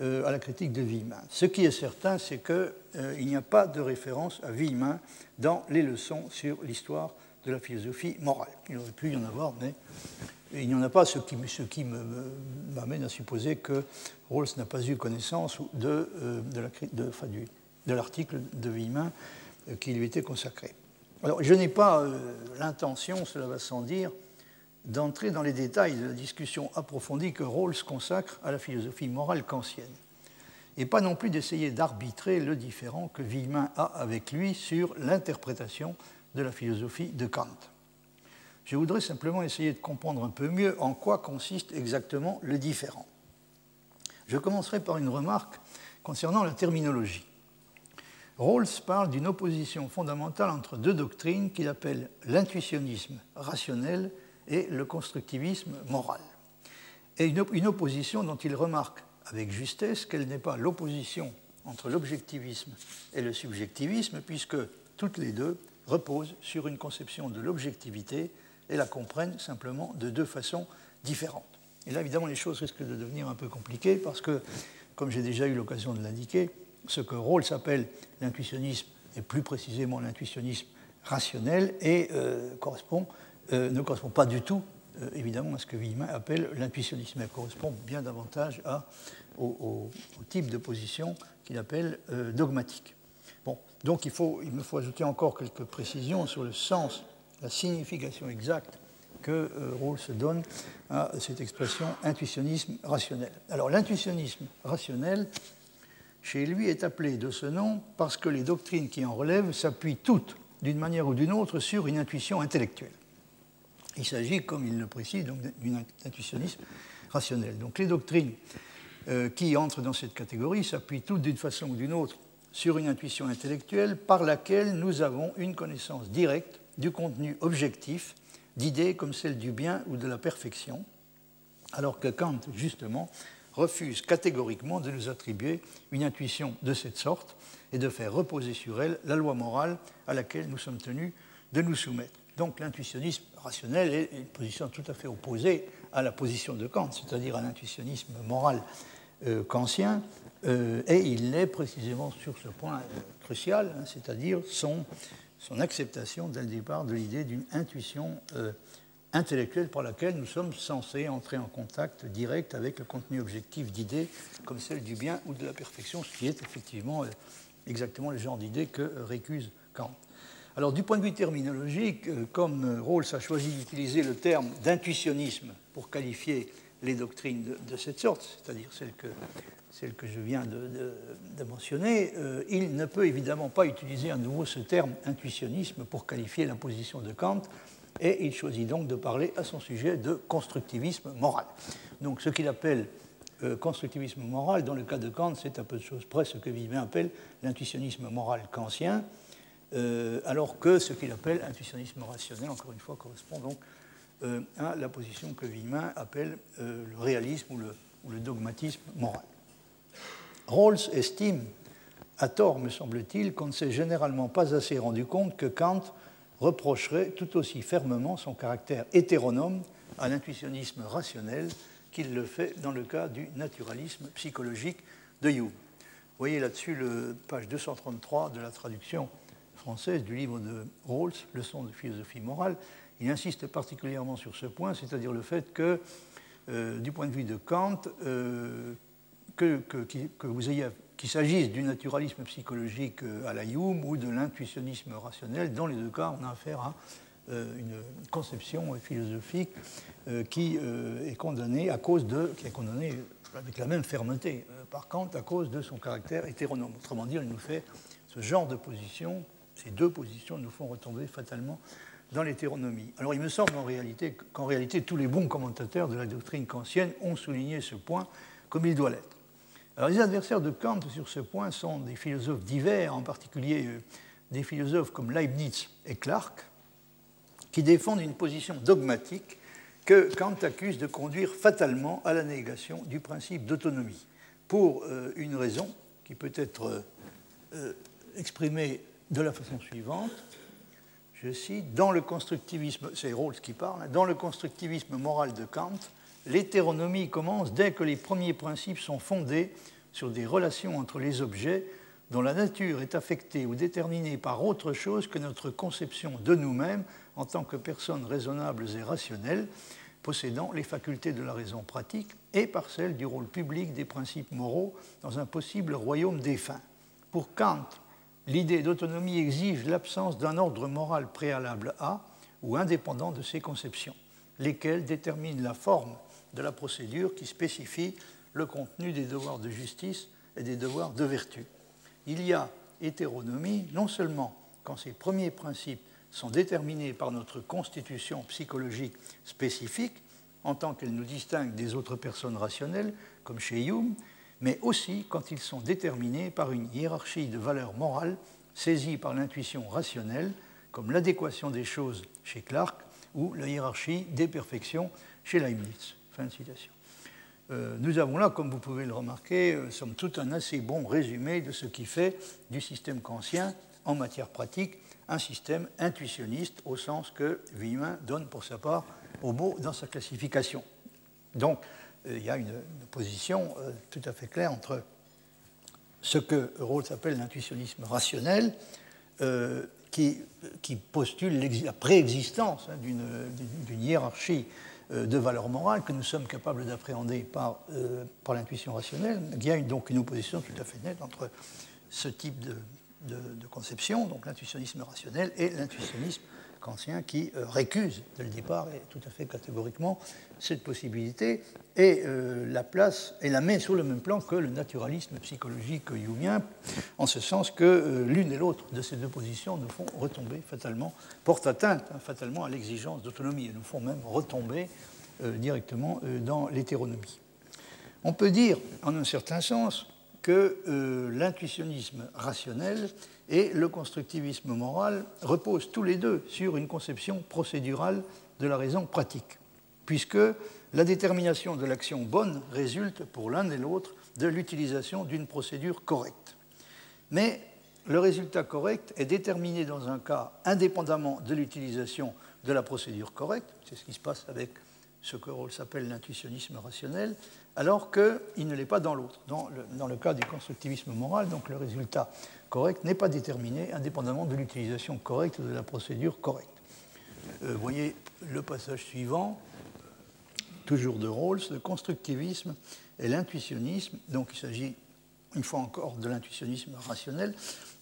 à la critique de Vuillemin. Ce qui est certain, c'est qu'il n'y a pas de référence à Vuillemin dans les leçons sur l'histoire de la philosophie morale. Il aurait pu y en avoir, mais il n'y en a pas, ce qui m'amène à supposer que Rawls n'a pas eu connaissance de l'article de Vuillemin qui lui était consacré. Alors, je n'ai pas l'intention, cela va sans dire, d'entrer dans les détails de la discussion approfondie que Rawls consacre à la philosophie morale kantienne, et pas non plus d'essayer d'arbitrer le différent que Vuillemin a avec lui sur l'interprétation de la philosophie de Kant. Je voudrais simplement essayer de comprendre un peu mieux en quoi consiste exactement le différent. Je commencerai par une remarque concernant la terminologie. Rawls parle d'une opposition fondamentale entre deux doctrines qu'il appelle l'intuitionnisme rationnel et le constructivisme moral. Et une opposition dont il remarque avec justesse qu'elle n'est pas l'opposition entre l'objectivisme et le subjectivisme, puisque toutes les deux reposent sur une conception de l'objectivité et la comprennent simplement de deux façons différentes. Et là, évidemment, les choses risquent de devenir un peu compliquées parce que, comme j'ai déjà eu l'occasion de l'indiquer, ce que Rawls appelle l'intuitionnisme, et plus précisément l'intuitionnisme rationnel, ne correspond pas du tout, évidemment, à ce que Vuillemin appelle l'intuitionnisme. Elle correspond bien davantage au type de position qu'il appelle dogmatique. Bon, donc il me faut ajouter encore quelques précisions sur le sens, la signification exacte que Rawls donne à cette expression intuitionnisme rationnel. Alors l'intuitionnisme rationnel, chez lui, est appelé de ce nom parce que les doctrines qui en relèvent s'appuient toutes, d'une manière ou d'une autre, sur une intuition intellectuelle. Il s'agit, comme il le précise, donc d'un intuitionnisme rationnel. Donc les doctrines qui entrent dans cette catégorie s'appuient toutes, d'une façon ou d'une autre, sur une intuition intellectuelle par laquelle nous avons une connaissance directe du contenu objectif d'idées comme celle du bien ou de la perfection, alors que Kant, justement, refuse catégoriquement de nous attribuer une intuition de cette sorte et de faire reposer sur elle la loi morale à laquelle nous sommes tenus de nous soumettre. Donc l'intuitionnisme rationnel est une position tout à fait opposée à la position de Kant, c'est-à-dire à l'intuitionnisme moral kantien, et il l'est précisément sur ce point crucial, hein, c'est-à-dire son acceptation dès le départ de l'idée d'une intuition intellectuelle par laquelle nous sommes censés entrer en contact direct avec le contenu objectif d'idées comme celle du bien ou de la perfection, ce qui est effectivement exactement le genre d'idée que récuse Kant. Alors du point de vue terminologique, comme Rawls a choisi d'utiliser le terme d'intuitionnisme pour qualifier les doctrines de cette sorte, c'est-à-dire celle que je viens de mentionner, il ne peut évidemment pas utiliser à nouveau ce terme intuitionnisme pour qualifier la position de Kant, et il choisit donc de parler à son sujet de constructivisme moral. Donc ce qu'il appelle constructivisme moral, dans le cas de Kant, c'est à peu de choses près ce que Vuillemin appelle l'intuitionnisme moral kantien, alors que ce qu'il appelle intuitionnisme rationnel, encore une fois, correspond donc à la position que Vuillemin appelle le réalisme ou le dogmatisme moral. Rawls estime, à tort me semble-t-il, qu'on ne s'est généralement pas assez rendu compte que Kant reprocherait tout aussi fermement son caractère hétéronome à l'intuitionnisme rationnel qu'il le fait dans le cas du naturalisme psychologique de Hume. Vous voyez là-dessus le page 233 de la traduction française du livre de Rawls, Leçons de philosophie morale. Il insiste particulièrement sur ce point, c'est-à-dire le fait que, du point de vue de Kant, qu'il s'agisse du naturalisme psychologique à la Hume ou de l'intuitionnisme rationnel, dans les deux cas, on a affaire à une conception philosophique qui est condamnée avec la même fermeté par Kant à cause de son caractère hétéronome. Autrement dit, il nous fait ce genre de position, ces deux positions nous font retomber fatalement dans l'hétéronomie. Alors il me semble qu'en réalité tous les bons commentateurs de la doctrine kantienne ont souligné ce point comme il doit l'être. Alors les adversaires de Kant sur ce point sont des philosophes divers, en particulier des philosophes comme Leibniz et Clarke, qui défendent une position dogmatique que Kant accuse de conduire fatalement à la négation du principe d'autonomie, pour une raison qui peut être exprimée de la façon suivante. Je cite, dans le constructivisme, c'est Rawls qui parle, dans le constructivisme moral de Kant, l'hétéronomie commence dès que les premiers principes sont fondés sur des relations entre les objets dont la nature est affectée ou déterminée par autre chose que notre conception de nous-mêmes en tant que personnes raisonnables et rationnelles, possédant les facultés de la raison pratique et par celle du rôle public des principes moraux dans un possible royaume des fins. Pour Kant, l'idée d'autonomie exige l'absence d'un ordre moral préalable à ou indépendant de ces conceptions, lesquelles déterminent la forme de la procédure qui spécifie le contenu des devoirs de justice et des devoirs de vertu. Il y a hétéronomie non seulement quand ces premiers principes sont déterminés par notre constitution psychologique spécifique, en tant qu'elle nous distingue des autres personnes rationnelles, comme chez Hume, mais aussi quand ils sont déterminés par une hiérarchie de valeurs morales saisie par l'intuition rationnelle, comme l'adéquation des choses chez Clarke ou la hiérarchie des perfections chez Leibniz. Fin de citation. Nous avons là, comme vous pouvez le remarquer, somme toute un assez bon résumé de ce qui fait du système kantien en matière pratique un système intuitionniste au sens que Vuillemin donne pour sa part au mot dans sa classification. Donc, il y a une position tout à fait claire entre ce que Rawls appelle l'intuitionnisme rationnel, qui postule la préexistence d'une hiérarchie de valeurs morales que nous sommes capables d'appréhender par l'intuition rationnelle. Il y a donc une opposition tout à fait nette entre ce type de conception, donc l'intuitionnisme rationnel, et l'intuitionnisme kantien qui récuse dès le départ et tout à fait catégoriquement cette possibilité et la met sur le même plan que le naturalisme psychologique humeien, en ce sens que l'une et l'autre de ces deux positions nous font retomber fatalement, portent atteinte fatalement à l'exigence d'autonomie et nous font même retomber directement dans l'hétéronomie. On peut dire, en un certain sens, que l'intuitionnisme rationnel et le constructivisme moral reposent tous les deux sur une conception procédurale de la raison pratique, puisque la détermination de l'action bonne résulte pour l'un et l'autre de l'utilisation d'une procédure correcte. Mais le résultat correct est déterminé dans un cas indépendamment de l'utilisation de la procédure correcte, c'est ce qui se passe avec ce que Rawls appelle l'intuitionnisme rationnel, alors qu'il ne l'est pas dans l'autre. Dans le cas du constructivisme moral, donc le résultat correct n'est pas déterminé indépendamment de l'utilisation correcte de la procédure correcte. Vous voyez le passage suivant, toujours de Rawls, le constructivisme et l'intuitionnisme, donc il s'agit une fois encore de l'intuitionnisme rationnel.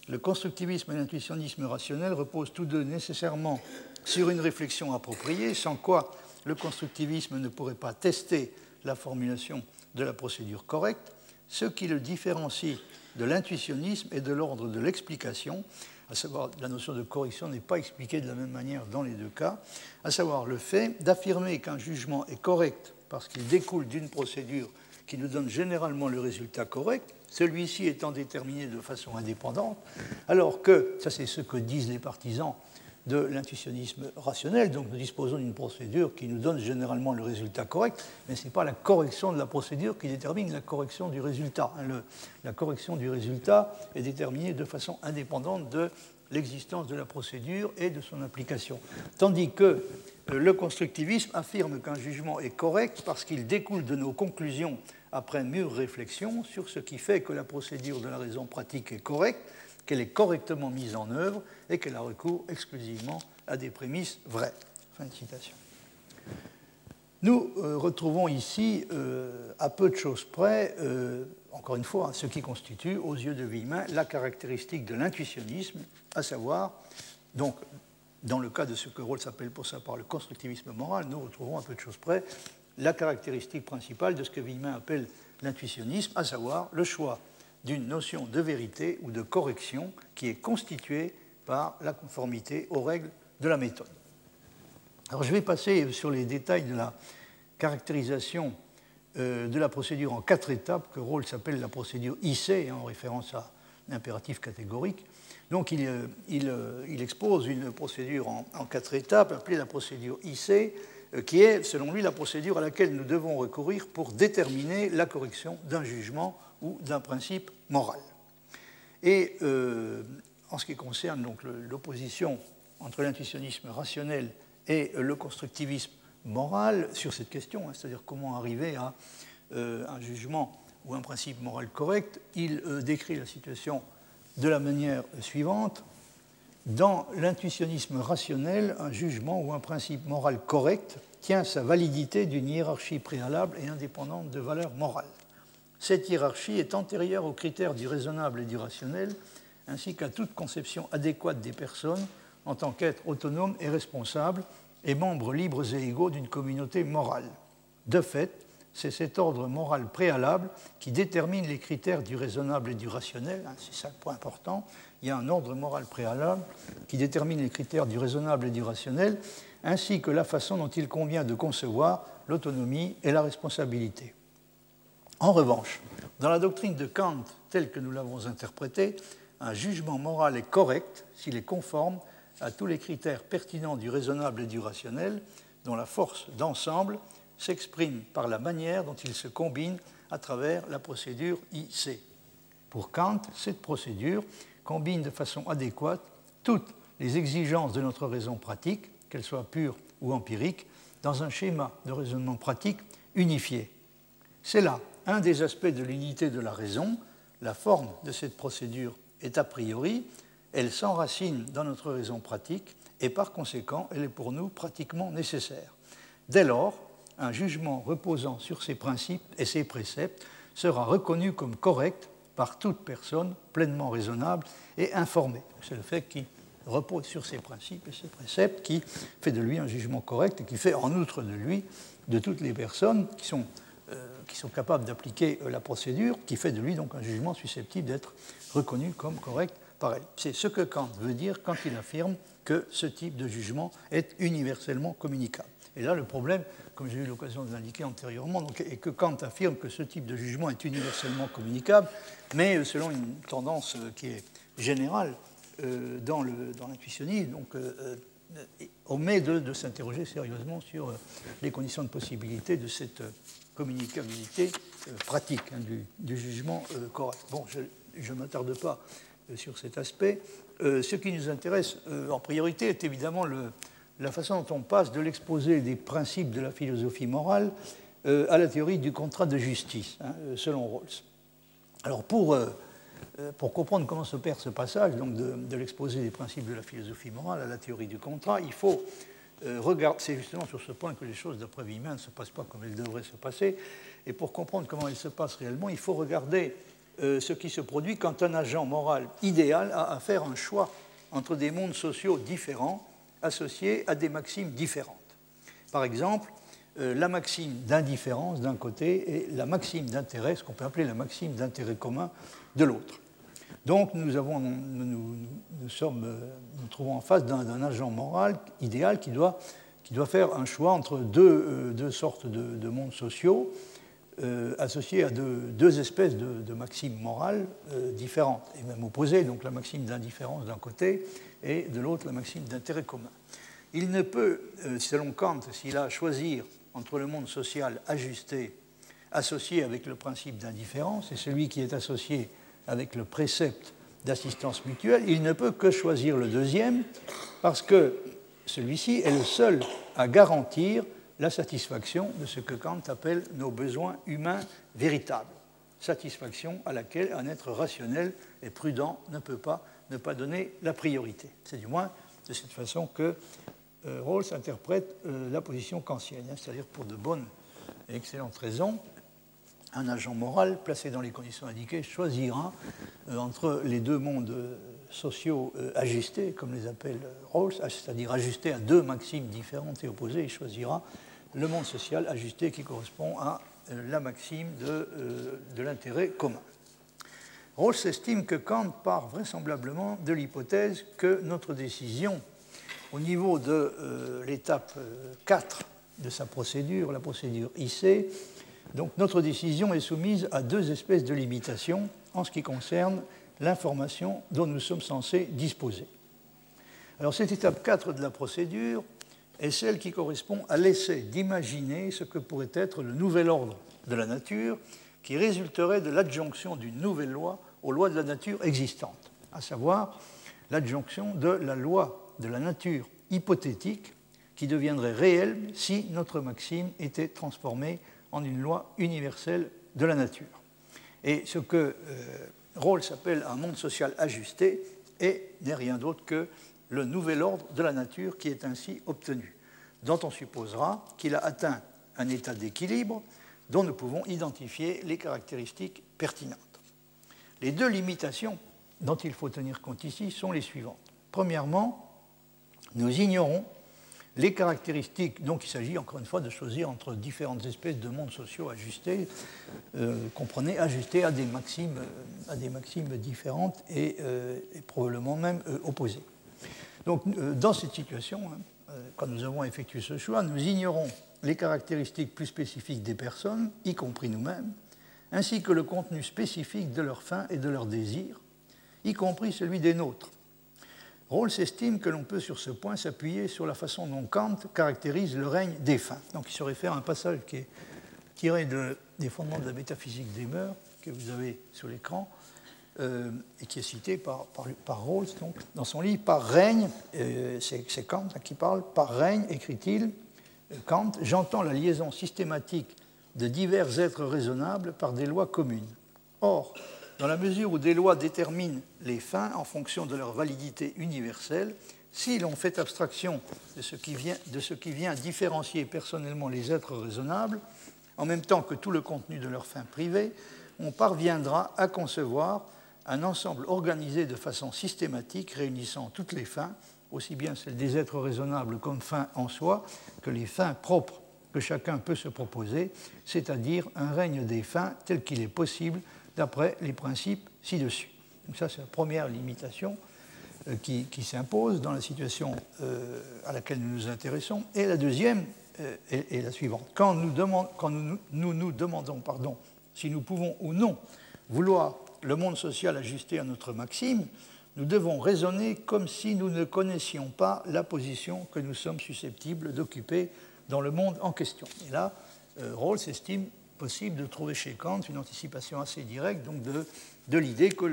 Le constructivisme et l'intuitionnisme rationnel reposent tous deux nécessairement sur une réflexion appropriée, sans quoi le constructivisme ne pourrait pas tester la formulation de la procédure correcte, ce qui le différencie de l'intuitionnisme et de l'ordre de l'explication, à savoir la notion de correction n'est pas expliquée de la même manière dans les deux cas, à savoir le fait d'affirmer qu'un jugement est correct parce qu'il découle d'une procédure qui nous donne généralement le résultat correct, celui-ci étant déterminé de façon indépendante, alors que, ça c'est ce que disent les partisans de l'intuitionnisme rationnel, donc nous disposons d'une procédure qui nous donne généralement le résultat correct, mais ce n'est pas la correction de la procédure qui détermine la correction du résultat. La correction du résultat est déterminée de façon indépendante de l'existence de la procédure et de son application. Tandis que Le constructivisme affirme qu'un jugement est correct parce qu'il découle de nos conclusions après mûre réflexion sur ce qui fait que la procédure de la raison pratique est correcte, qu'elle est correctement mise en œuvre et qu'elle a recours exclusivement à des prémices vraies. Fin de citation. Nous retrouvons ici, à peu de choses près, encore une fois, ce qui constitue, aux yeux de Vuillemin, la caractéristique de l'intuitionnisme, à savoir, donc, dans le cas de ce que Rawls appelle pour sa part le constructivisme moral, nous retrouvons à peu de choses près la caractéristique principale de ce que Vuillemin appelle l'intuitionnisme, à savoir le choix d'une notion de vérité ou de correction qui est constituée par la conformité aux règles de la méthode. Alors je vais passer sur les détails de la caractérisation de la procédure en quatre étapes que Rawls appelle la procédure Essais, en référence à l'impératif catégorique. Donc il expose une procédure en quatre étapes appelée la procédure Essais, qui est, selon lui, la procédure à laquelle nous devons recourir pour déterminer la correction d'un jugement ou d'un principe moral. Et en ce qui concerne donc l'opposition entre l'intuitionnisme rationnel et le constructivisme moral sur cette question, hein, c'est-à-dire comment arriver à un jugement ou un principe moral correct, il décrit la situation de la manière suivante. Dans l'intuitionnisme rationnel, un jugement ou un principe moral correct tient sa validité d'une hiérarchie préalable et indépendante de valeurs morales. Cette hiérarchie est antérieure aux critères du raisonnable et du rationnel, ainsi qu'à toute conception adéquate des personnes en tant qu'êtres autonomes et responsables et membres libres et égaux d'une communauté morale. De fait, c'est cet ordre moral préalable qui détermine les critères du raisonnable et du rationnel. C'est ça le point important. Il y a un ordre moral préalable qui détermine les critères du raisonnable et du rationnel, ainsi que la façon dont il convient de concevoir l'autonomie et la responsabilité. En revanche, dans la doctrine de Kant, telle que nous l'avons interprétée, un jugement moral est correct s'il est conforme à tous les critères pertinents du raisonnable et du rationnel, dont la force d'ensemble s'exprime par la manière dont ils se combinent à travers la procédure IC. Pour Kant, cette procédure combine de façon adéquate toutes les exigences de notre raison pratique, qu'elles soient pures ou empiriques, dans un schéma de raisonnement pratique unifié. C'est là un des aspects de l'unité de la raison. La forme de cette procédure est a priori, elle s'enracine dans notre raison pratique et par conséquent, elle est pour nous pratiquement nécessaire. Dès lors, un jugement reposant sur ces principes et ces préceptes sera reconnu comme correct par toute personne pleinement raisonnable et informée. C'est le fait qu'il repose sur ces principes et ces préceptes qui fait de lui un jugement correct et qui fait en outre de lui, de toutes les personnes qui sont capables d'appliquer la procédure, qui fait de lui donc un jugement susceptible d'être reconnu comme correct par elle. C'est ce que Kant veut dire quand il affirme que ce type de jugement est universellement communicable. Et là, le problème, comme j'ai eu l'occasion de l'indiquer antérieurement, est que Kant affirme que ce type de jugement est universellement communicable, mais selon une tendance qui est générale dans l'intuitionnisme, omet de s'interroger sérieusement sur les conditions de possibilité de cette communicabilité pratique du jugement correct. Bon, je ne m'attarde pas sur cet aspect. Ce qui nous intéresse en priorité est évidemment la façon dont on passe de l'exposé des principes de la philosophie morale à la théorie du contrat de justice, hein, selon Rawls. Alors pour comprendre comment s'opère ce passage, donc de l'exposé des principes de la philosophie morale à la théorie du contrat, il faut regarder, c'est justement sur ce point que les choses d'après Vuillemin ne se passent pas comme elles devraient se passer, et pour comprendre comment elles se passent réellement, il faut regarder ce qui se produit quand un agent moral idéal a à faire un choix entre des mondes sociaux différents associés à des maximes différentes. Par exemple, la maxime d'indifférence d'un côté et la maxime d'intérêt, ce qu'on peut appeler la maxime d'intérêt commun, de l'autre. Donc nous nous trouvons en face d'un agent moral idéal qui doit faire un choix entre deux sortes de mondes sociaux associés à deux espèces de maximes morales différentes, et même opposées, donc la maxime d'indifférence d'un côté et de l'autre la maxime d'intérêt commun. Il ne peut, selon Kant, s'il a à choisir entre le monde social ajusté, associé avec le principe d'indifférence, et celui qui est associé avec le précepte d'assistance mutuelle, il ne peut que choisir le deuxième, parce que celui-ci est le seul à garantir la satisfaction de ce que Kant appelle nos besoins humains véritables, satisfaction à laquelle un être rationnel et prudent ne peut pas ne pas donner la priorité. C'est du moins de cette façon que Rawls interprète la position kantienne, c'est-à-dire pour de bonnes et excellentes raisons, un agent moral placé dans les conditions indiquées choisira entre les deux mondes sociaux ajustés, comme les appelle Rawls, c'est-à-dire ajustés à deux maximes différentes et opposées, il choisira le monde social ajusté qui correspond à la maxime de l'intérêt commun. Rawls estime que Kant part vraisemblablement de l'hypothèse que notre décision au niveau de l'étape 4 de sa procédure, la procédure Essais, donc notre décision est soumise à deux espèces de limitations en ce qui concerne l'information dont nous sommes censés disposer. Alors cette étape 4 de la procédure est celle qui correspond à l'essai d'imaginer ce que pourrait être le nouvel ordre de la nature qui résulterait de l'adjonction d'une nouvelle loi aux lois de la nature existantes, à savoir l'adjonction de la loi de la nature hypothétique qui deviendrait réelle si notre maxime était transformée en une loi universelle de la nature. Et ce que Rawls appelle un monde social ajusté n'est rien d'autre que le nouvel ordre de la nature qui est ainsi obtenu, dont on supposera qu'il a atteint un état d'équilibre dont nous pouvons identifier les caractéristiques pertinentes. Les deux limitations dont il faut tenir compte ici sont les suivantes. Premièrement, nous ignorons les caractéristiques, donc il s'agit encore une fois de choisir entre différentes espèces de mondes sociaux ajustés, comprenez, ajustés à des maximes différentes et probablement même opposées. Donc dans cette situation, quand nous avons effectué ce choix, nous ignorons les caractéristiques plus spécifiques des personnes, y compris nous-mêmes, ainsi que le contenu spécifique de leurs fins et de leurs désirs, y compris celui des nôtres. Rawls estime que l'on peut sur ce point s'appuyer sur la façon dont Kant caractérise le règne des fins. Donc il se réfère à un passage qui est tiré des Fondements de la métaphysique des mœurs, que vous avez sur l'écran, et qui est cité par Rawls donc, dans son livre. Par règne, c'est Kant qui parle, par règne, écrit-il, Kant, j'entends la liaison systématique de divers êtres raisonnables par des lois communes. Or, dans la mesure où des lois déterminent les fins en fonction de leur validité universelle, si l'on fait abstraction de ce qui vient différencier personnellement les êtres raisonnables, en même temps que tout le contenu de leurs fins privées, on parviendra à concevoir un ensemble organisé de façon systématique réunissant toutes les fins, aussi bien celles des êtres raisonnables comme fins en soi que les fins propres que chacun peut se proposer, c'est-à-dire un règne des fins tel qu'il est possible d'après les principes ci-dessus. Donc ça, c'est la première limitation qui s'impose dans la situation à laquelle nous nous intéressons. Et la deuxième est la suivante. Quand nous nous demandons si nous pouvons ou non vouloir le monde social ajusté à notre maxime, nous devons raisonner comme si nous ne connaissions pas la position que nous sommes susceptibles d'occuper dans le monde en question. Et là, Rawls estime possible de trouver chez Kant une anticipation assez directe donc de l'idée que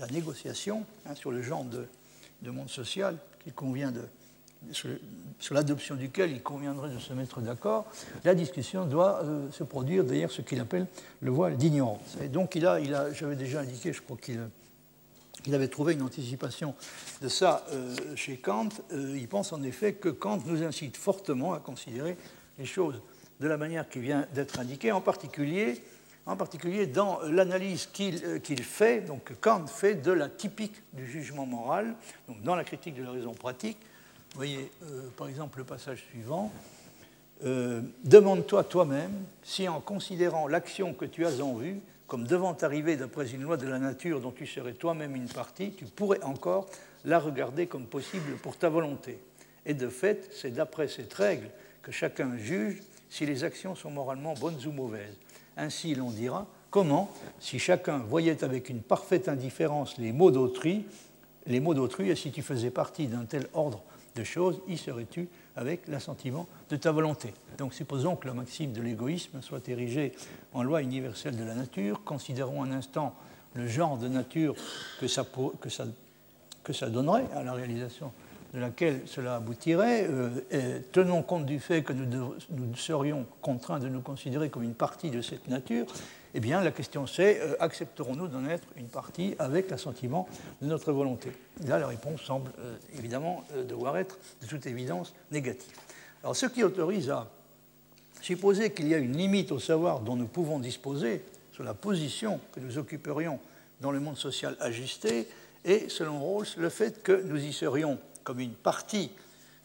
la négociation sur le genre de monde social sur l'adoption duquel il conviendrait de se mettre d'accord, la discussion doit se produire derrière ce qu'il appelle le voile d'ignorance. Et donc j'avais déjà indiqué, je crois qu'il avait trouvé une anticipation de ça chez Kant. Il pense en effet que Kant nous incite fortement à considérer les choses de la manière qui vient d'être indiquée, en particulier dans l'analyse qu'il fait, donc Kant fait de la typique du jugement moral, donc dans la critique de la raison pratique. Vous voyez, par exemple, le passage suivant. Demande-toi toi-même si, en considérant l'action que tu as en vue, comme devant t'arriver d'après une loi de la nature dont tu serais toi-même une partie, tu pourrais encore la regarder comme possible pour ta volonté. Et de fait, c'est d'après cette règle que chacun juge si les actions sont moralement bonnes ou mauvaises. Ainsi, l'on dira, comment, si chacun voyait avec une parfaite indifférence les mots d'autrui, et si tu faisais partie d'un tel ordre de choses, y serais-tu avec l'assentiment de ta volonté. Donc, supposons que la maxime de l'égoïsme soit érigée en loi universelle de la nature, considérons un instant le genre de nature que ça donnerait à la réalisation de laquelle cela aboutirait, tenant compte du fait que nous serions contraints de nous considérer comme une partie de cette nature, eh bien, la question c'est, accepterons-nous d'en être une partie avec l'assentiment de notre volonté? Là, la réponse semble évidemment devoir être, de toute évidence, négative. Alors, ce qui autorise à supposer qu'il y a une limite au savoir dont nous pouvons disposer sur la position que nous occuperions dans le monde social ajusté, et, selon Rawls, le fait que nous y serions comme une partie,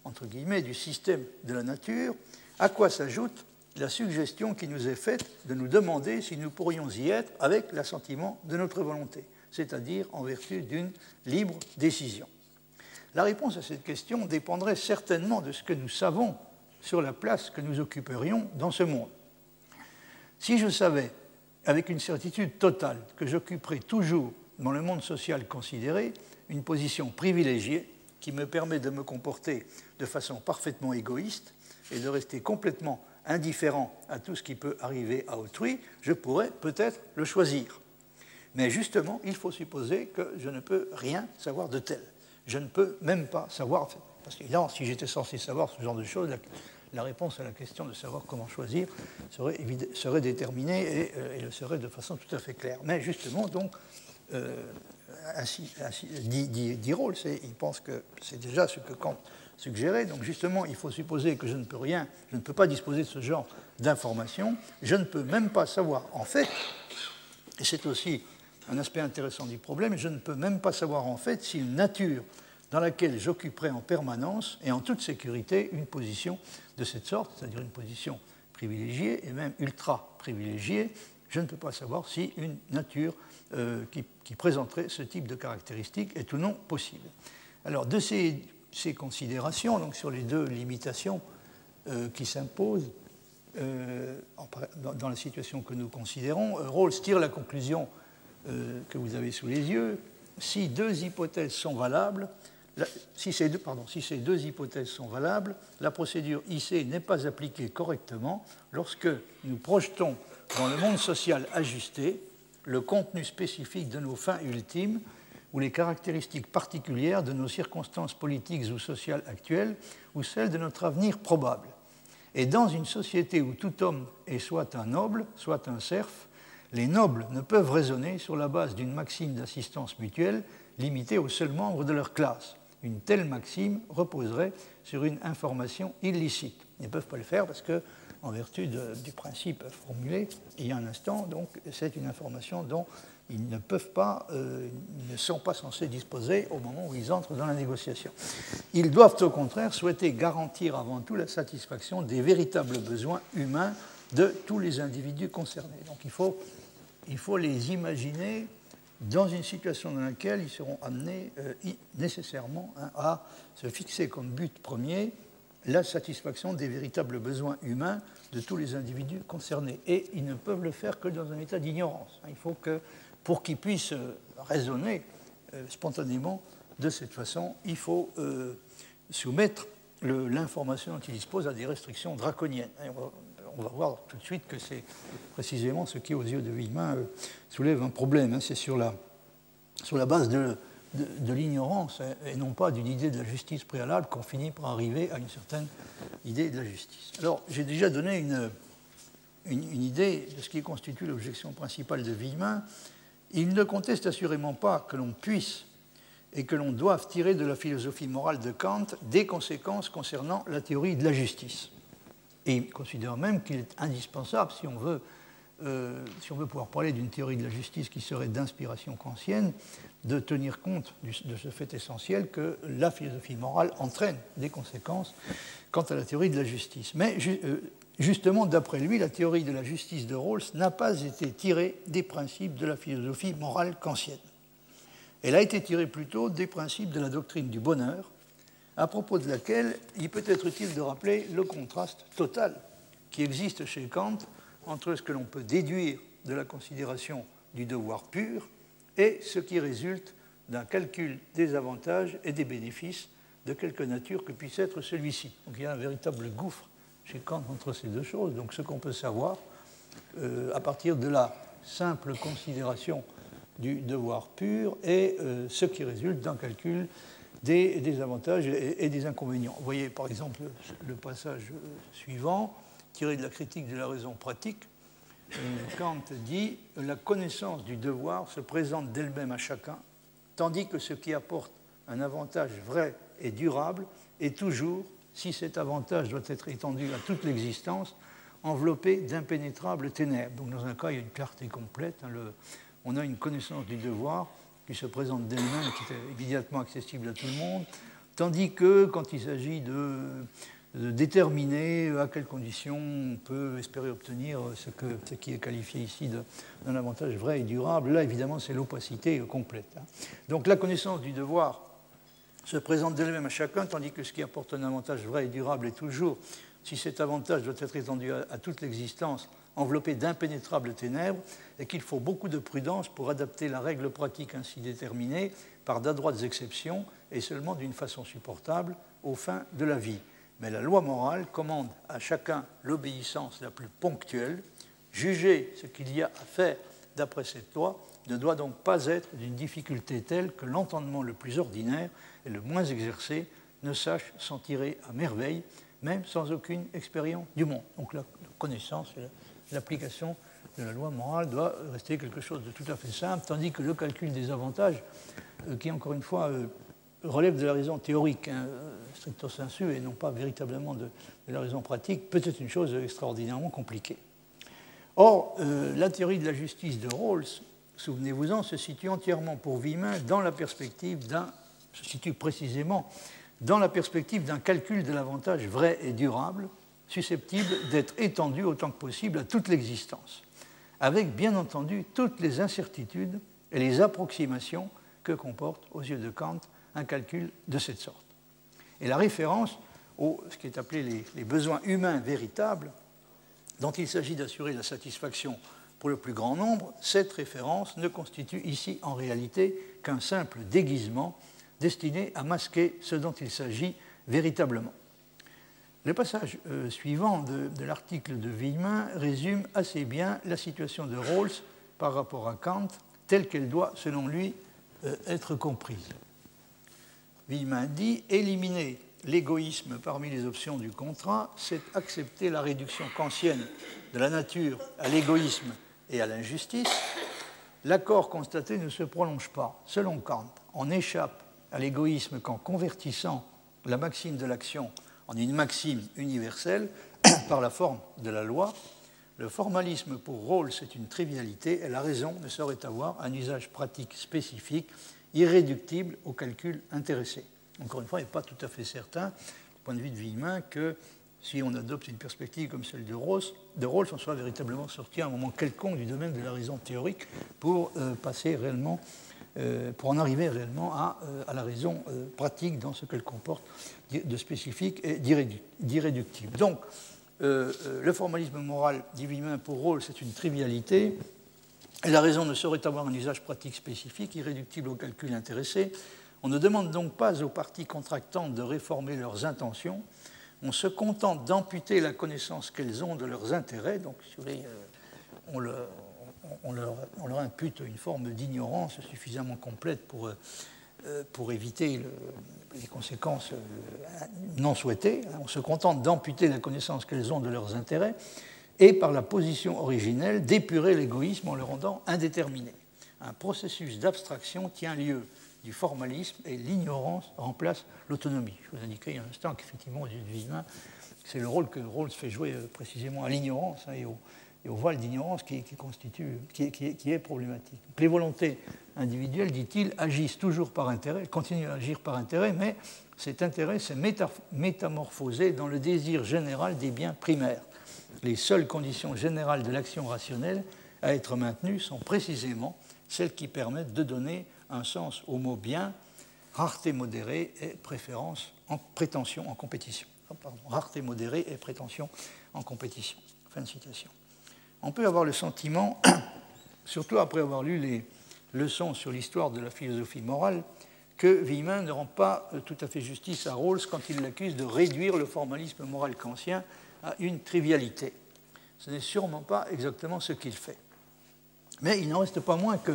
entre guillemets, du système de la nature, à quoi s'ajoute la suggestion qui nous est faite de nous demander si nous pourrions y être avec l'assentiment de notre volonté, c'est-à-dire en vertu d'une libre décision. La réponse à cette question dépendrait certainement de ce que nous savons sur la place que nous occuperions dans ce monde. Si je savais, avec une certitude totale, que j'occuperais toujours, dans le monde social considéré, une position privilégiée qui me permet de me comporter de façon parfaitement égoïste et de rester complètement indifférent à tout ce qui peut arriver à autrui, je pourrais peut-être le choisir. Mais justement, il faut supposer que je ne peux rien savoir de tel. Je ne peux même pas savoir, parce que là, si j'étais censé savoir ce genre de choses, la réponse à la question de savoir comment choisir serait déterminée et le serait de façon tout à fait claire. Mais justement, donc, ainsi dit Rawls, il pense que c'est déjà ce que Kant suggérait. Donc justement, il faut supposer que je ne peux pas disposer de ce genre d'informations, je ne peux même pas savoir en fait, et c'est aussi un aspect intéressant du problème, je ne peux même pas savoir en fait si une nature dans laquelle j'occuperai en permanence et en toute sécurité une position de cette sorte, c'est-à-dire une position privilégiée et même ultra privilégiée, je ne peux pas savoir si une nature qui présenterait ce type de caractéristiques est ou non possible. Alors, de ces considérations, donc sur les deux limitations qui s'imposent dans la situation que nous considérons, Rawls tire la conclusion que vous avez sous les yeux. Si deux hypothèses sont valables, si ces deux hypothèses sont valables, la procédure IC n'est pas appliquée correctement lorsque nous projetons dans le monde social ajusté, le contenu spécifique de nos fins ultimes ou les caractéristiques particulières de nos circonstances politiques ou sociales actuelles ou celles de notre avenir probable. Et dans une société où tout homme est soit un noble, soit un serf, les nobles ne peuvent raisonner sur la base d'une maxime d'assistance mutuelle limitée aux seuls membres de leur classe. Une telle maxime reposerait sur une information illicite. Ils ne peuvent pas le faire parce que en vertu du principe formulé il y a un instant, donc c'est une information dont ils ne peuvent pas, ne sont pas censés disposer au moment où ils entrent dans la négociation. Ils doivent au contraire souhaiter garantir avant tout la satisfaction des véritables besoins humains de tous les individus concernés. Donc il faut les imaginer dans une situation dans laquelle ils seront amenés nécessairement à se fixer comme but premier la satisfaction des véritables besoins humains de tous les individus concernés. Et ils ne peuvent le faire que dans un état d'ignorance. Il faut que, pour qu'ils puissent raisonner spontanément de cette façon, il faut soumettre l'information dont ils disposent à des restrictions draconiennes. Et on va voir tout de suite que c'est précisément ce qui, aux yeux de Vuillemin, soulève un problème. C'est sur la base de l'ignorance et non pas d'une idée de la justice préalable qu'on finit par arriver à une certaine idée de la justice. Alors, j'ai déjà donné une idée de ce qui constitue l'objection principale de Vuillemin. Il ne conteste assurément pas que l'on puisse et que l'on doive tirer de la philosophie morale de Kant des conséquences concernant la théorie de la justice. Et il considère même qu'il est indispensable, si on veut pouvoir parler d'une théorie de la justice qui serait d'inspiration kantienne, de tenir compte de ce fait essentiel que la philosophie morale entraîne des conséquences quant à la théorie de la justice. Mais justement, d'après lui, la théorie de la justice de Rawls n'a pas été tirée des principes de la philosophie morale kantienne. Elle a été tirée plutôt des principes de la doctrine du bonheur, à propos de laquelle il peut être utile de rappeler le contraste total qui existe chez Kant entre ce que l'on peut déduire de la considération du devoir pur et ce qui résulte d'un calcul des avantages et des bénéfices de quelque nature que puisse être celui-ci. Donc il y a un véritable gouffre chez Kant entre ces deux choses. Donc ce qu'on peut savoir à partir de la simple considération du devoir pur et ce qui résulte d'un calcul des avantages et des inconvénients. Vous voyez, par exemple, le passage suivant, tiré de la critique de la raison pratique, Kant dit « La connaissance du devoir se présente d'elle-même à chacun, tandis que ce qui apporte un avantage vrai et durable est toujours, si cet avantage doit être étendu à toute l'existence, enveloppé d'impénétrables ténèbres. » Donc dans un cas, il y a une clarté complète. Hein, on a une connaissance du devoir qui se présente d'elle-même, qui est immédiatement accessible à tout le monde, tandis que quand il s'agit de déterminer à quelles conditions on peut espérer obtenir ce qui est qualifié ici d'un avantage vrai et durable. Là, évidemment, c'est l'opacité complète. Donc la connaissance du devoir se présente d'elle-même à chacun, tandis que ce qui apporte un avantage vrai et durable est toujours, si cet avantage doit être étendu à toute l'existence, enveloppé d'impénétrables ténèbres, et qu'il faut beaucoup de prudence pour adapter la règle pratique ainsi déterminée par d'adroites exceptions, et seulement d'une façon supportable, aux fins de la vie. Mais la loi morale commande à chacun l'obéissance la plus ponctuelle. Juger ce qu'il y a à faire d'après cette loi ne doit donc pas être d'une difficulté telle que l'entendement le plus ordinaire et le moins exercé ne sache s'en tirer à merveille, même sans aucune expérience du monde. Donc la connaissance et l'application de la loi morale doit rester quelque chose de tout à fait simple, tandis que le calcul des avantages, qui encore une fois... relève de la raison théorique, hein, stricto sensu, et non pas véritablement de la raison pratique, peut être une chose extraordinairement compliquée. Or, la théorie de la justice de Rawls, souvenez-vous-en, se situe entièrement pour Vuillemin dans la perspective d'un calcul de l'avantage vrai et durable, susceptible d'être étendu autant que possible à toute l'existence, avec bien entendu toutes les incertitudes et les approximations que comporte, aux yeux de Kant, un calcul de cette sorte. Et la référence aux ce qui est appelé les besoins humains véritables, dont il s'agit d'assurer la satisfaction pour le plus grand nombre, cette référence ne constitue ici en réalité qu'un simple déguisement destiné à masquer ce dont il s'agit véritablement. Le passage suivant de l'article de Vuillemin résume assez bien la situation de Rawls par rapport à Kant, telle qu'elle doit, selon lui, être comprise. Vuillemin dit « Éliminer l'égoïsme parmi les options du contrat, c'est accepter la réduction kantienne de la nature à l'égoïsme et à l'injustice. L'accord constaté ne se prolonge pas. Selon Kant, on échappe à l'égoïsme qu'en convertissant la maxime de l'action en une maxime universelle par la forme de la loi. Le formalisme pour Rawls est une trivialité et la raison ne saurait avoir un usage pratique spécifique irréductible au calcul intéressé. » Encore une fois, il n'est pas tout à fait certain, du point de vue de Vuillemin, que si on adopte une perspective comme celle de Rawls, on soit véritablement sorti à un moment quelconque du domaine de la raison théorique pour, pour en arriver réellement à la raison pratique dans ce qu'elle comporte de spécifique et d'irréductible. Donc, le formalisme moral, dit Vuillemin, pour Rawls, c'est une trivialité. La raison ne saurait avoir un usage pratique spécifique, irréductible au calcul intéressé. On ne demande donc pas aux parties contractantes de réformer leurs intentions. On se contente d'amputer la connaissance qu'elles ont de leurs intérêts. Donc, si vous voulez, on leur impute une forme d'ignorance suffisamment complète pour éviter les conséquences non souhaitées. On se contente d'amputer la connaissance qu'elles ont de leurs intérêts et par la position originelle d'épurer l'égoïsme en le rendant indéterminé. Un processus d'abstraction tient lieu du formalisme et l'ignorance remplace l'autonomie. Je vous indiquais il y a un instant qu'effectivement, c'est le rôle que Rawls fait jouer précisément à l'ignorance hein, et au voile d'ignorance qui est problématique. Donc, les volontés individuelles, dit-il, agissent toujours par intérêt, continuent à agir par intérêt, mais cet intérêt s'est métamorphosé dans le désir général des biens primaires. Les seules conditions générales de l'action rationnelle à être maintenues sont précisément celles qui permettent de donner un sens au mot bien, rareté modérée et rareté modérée et prétention en compétition. Fin de citation. On peut avoir le sentiment, surtout après avoir lu les leçons sur l'histoire de la philosophie morale, que Vuillemin ne rend pas tout à fait justice à Rawls quand il l'accuse de réduire le formalisme moral kantien à une trivialité. Ce n'est sûrement pas exactement ce qu'il fait. Mais il n'en reste pas moins que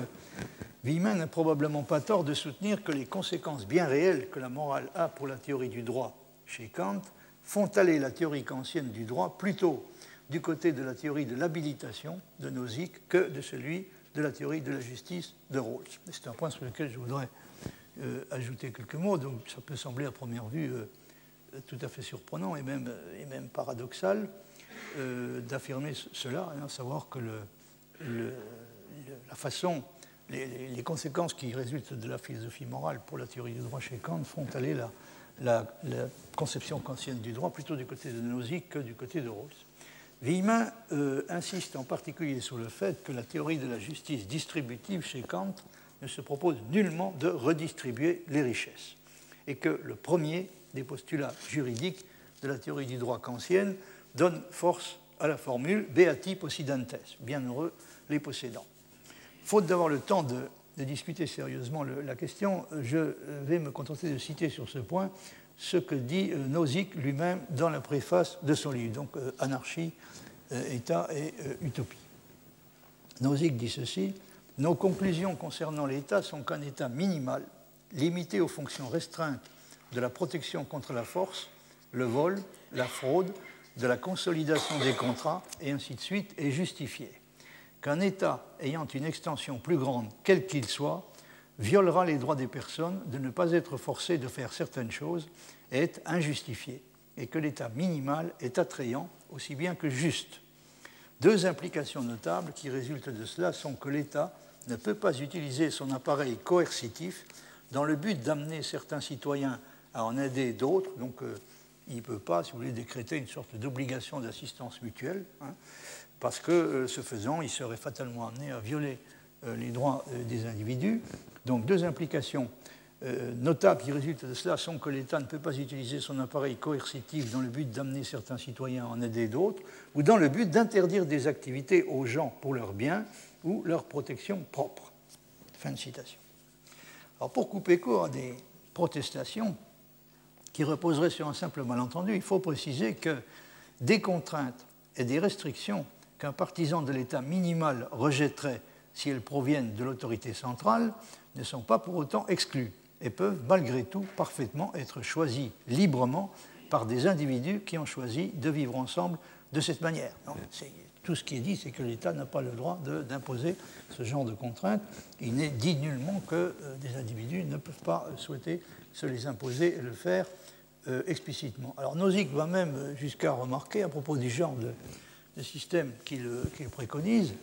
Vuillemin n'a probablement pas tort de soutenir que les conséquences bien réelles que la morale a pour la théorie du droit chez Kant font aller la théorie kantienne du droit plutôt du côté de la théorie de l'habilitation de Nozick que de celui de la théorie de la justice de Rawls. C'est un point sur lequel je voudrais ajouter quelques mots. Donc ça peut sembler à première vue tout à fait surprenant et même paradoxal d'affirmer cela, à savoir que la façon, les conséquences qui résultent de la philosophie morale pour la théorie du droit chez Kant font aller la conception kantienne du droit plutôt du côté de Nozick que du côté de Rawls. Vuillemin insiste en particulier sur le fait que la théorie de la justice distributive chez Kant ne se propose nullement de redistribuer les richesses et que le premier des postulats juridiques de la théorie du droit kantienne donne force à la formule « beati possidentes », bienheureux les possédants. Faute d'avoir le temps de discuter sérieusement la question, je vais me contenter de citer sur ce point ce que dit Nozick lui-même dans la préface de son livre, donc Anarchie, État et Utopie. Nozick dit ceci: « Nos conclusions concernant l'État sont qu'un État minimal, limité aux fonctions restreintes de la protection contre la force, le vol, la fraude, de la consolidation des contrats, et ainsi de suite, est justifié. Qu'un État ayant une extension plus grande, quel qu'il soit, violera les droits des personnes de ne pas être forcé de faire certaines choses et est injustifié, et que l'État minimal est attrayant aussi bien que juste. Deux implications notables qui résultent de cela sont que l'État ne peut pas utiliser son appareil coercitif dans le but d'amener certains citoyens à en aider d'autres, donc il ne peut pas, si vous voulez, décréter une sorte d'obligation d'assistance mutuelle, parce que, ce faisant, il serait fatalement amené à violer les droits des individus. Donc deux implications notables qui résultent de cela sont que l'État ne peut pas utiliser son appareil coercitif dans le but d'amener certains citoyens à en aider d'autres, ou dans le but d'interdire des activités aux gens pour leur bien ou leur protection propre. » Fin de citation. Alors pour couper court à des protestations qui reposeraient sur un simple malentendu, il faut préciser que des contraintes et des restrictions qu'un partisan de l'État minimal rejetterait si elles proviennent de l'autorité centrale, ne sont pas pour autant exclues et peuvent malgré tout parfaitement être choisies librement par des individus qui ont choisi de vivre ensemble de cette manière. Donc, tout ce qui est dit, c'est que l'État n'a pas le droit d'imposer ce genre de contraintes. Il n'est dit nullement que des individus ne peuvent pas souhaiter se les imposer et le faire explicitement. Alors Nozick va même jusqu'à remarquer, à propos du genre de système qu'il préconise,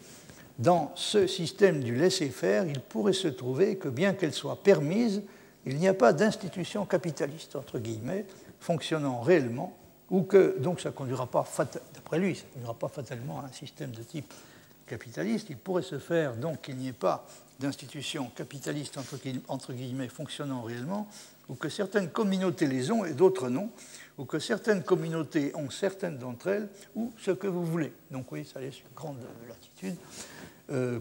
dans ce système du laisser-faire, il pourrait se trouver que, bien qu'elle soit permise, il n'y a pas d'institution capitaliste, entre guillemets, fonctionnant réellement, ou que, donc, ça ne conduira pas, d'après lui, ça ne conduira pas fatalement à un système de type capitaliste. Il pourrait se faire, donc, qu'il n'y ait pas d'institution capitaliste, entre guillemets, fonctionnant réellement, ou que certaines communautés les ont et d'autres non, ou que certaines communautés ont certaines d'entre elles, ou ce que vous voulez. Donc, oui, ça laisse une grande latitude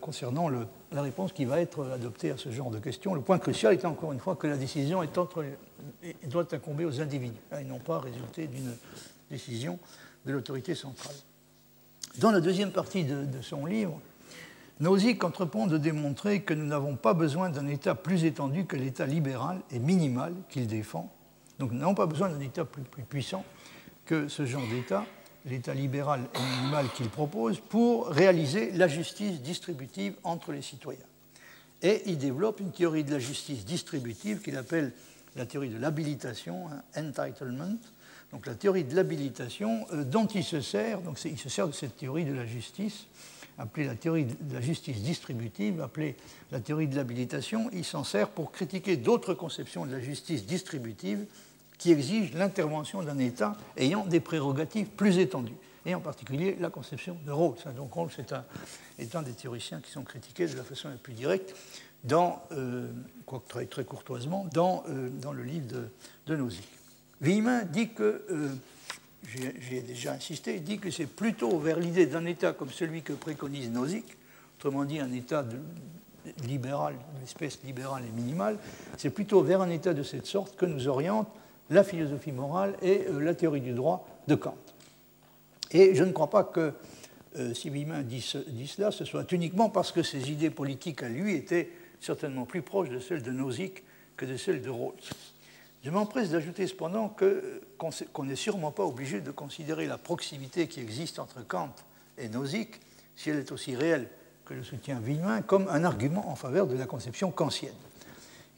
concernant la réponse qui va être adoptée à ce genre de questions. Le point crucial est encore une fois que la décision doit incomber aux individus, et non pas résulter d'une décision de l'autorité centrale. Dans la deuxième partie de son livre, Nozick entreprend de démontrer que nous n'avons pas besoin d'un État plus étendu que l'État libéral et minimal qu'il défend. Donc nous n'avons pas besoin d'un État plus puissant que ce genre d'État, l'État libéral et minimal qu'il propose, pour réaliser la justice distributive entre les citoyens. Et il développe une théorie de la justice distributive qu'il appelle la théorie de l'habilitation, entitlement, donc la théorie de l'habilitation dont il se sert, donc il se sert de cette théorie de la justice, appelée la théorie de la justice distributive, appelée la théorie de l'habilitation, il s'en sert pour critiquer d'autres conceptions de la justice distributive qui exige l'intervention d'un État ayant des prérogatives plus étendues, et en particulier la conception de Rawls. Donc Rawls est un des théoriciens qui sont critiqués de la façon la plus directe, quoique très, très courtoisement, dans le livre de Nozick. Vuillemin dit que, j'ai déjà insisté, dit que c'est plutôt vers l'idée d'un État comme celui que préconise Nozick, autrement dit un État libéral, une espèce libérale et minimale, c'est plutôt vers un État de cette sorte que nous oriente la philosophie morale et la théorie du droit de Kant. Et je ne crois pas que si Hume dit cela, ce soit uniquement parce que ses idées politiques à lui étaient certainement plus proches de celles de Nozick que de celles de Rawls. Je m'empresse d'ajouter cependant qu'on n'est sûrement pas obligé de considérer la proximité qui existe entre Kant et Nozick, si elle est aussi réelle que le soutien Vuillemin, comme un argument en faveur de la conception kantienne.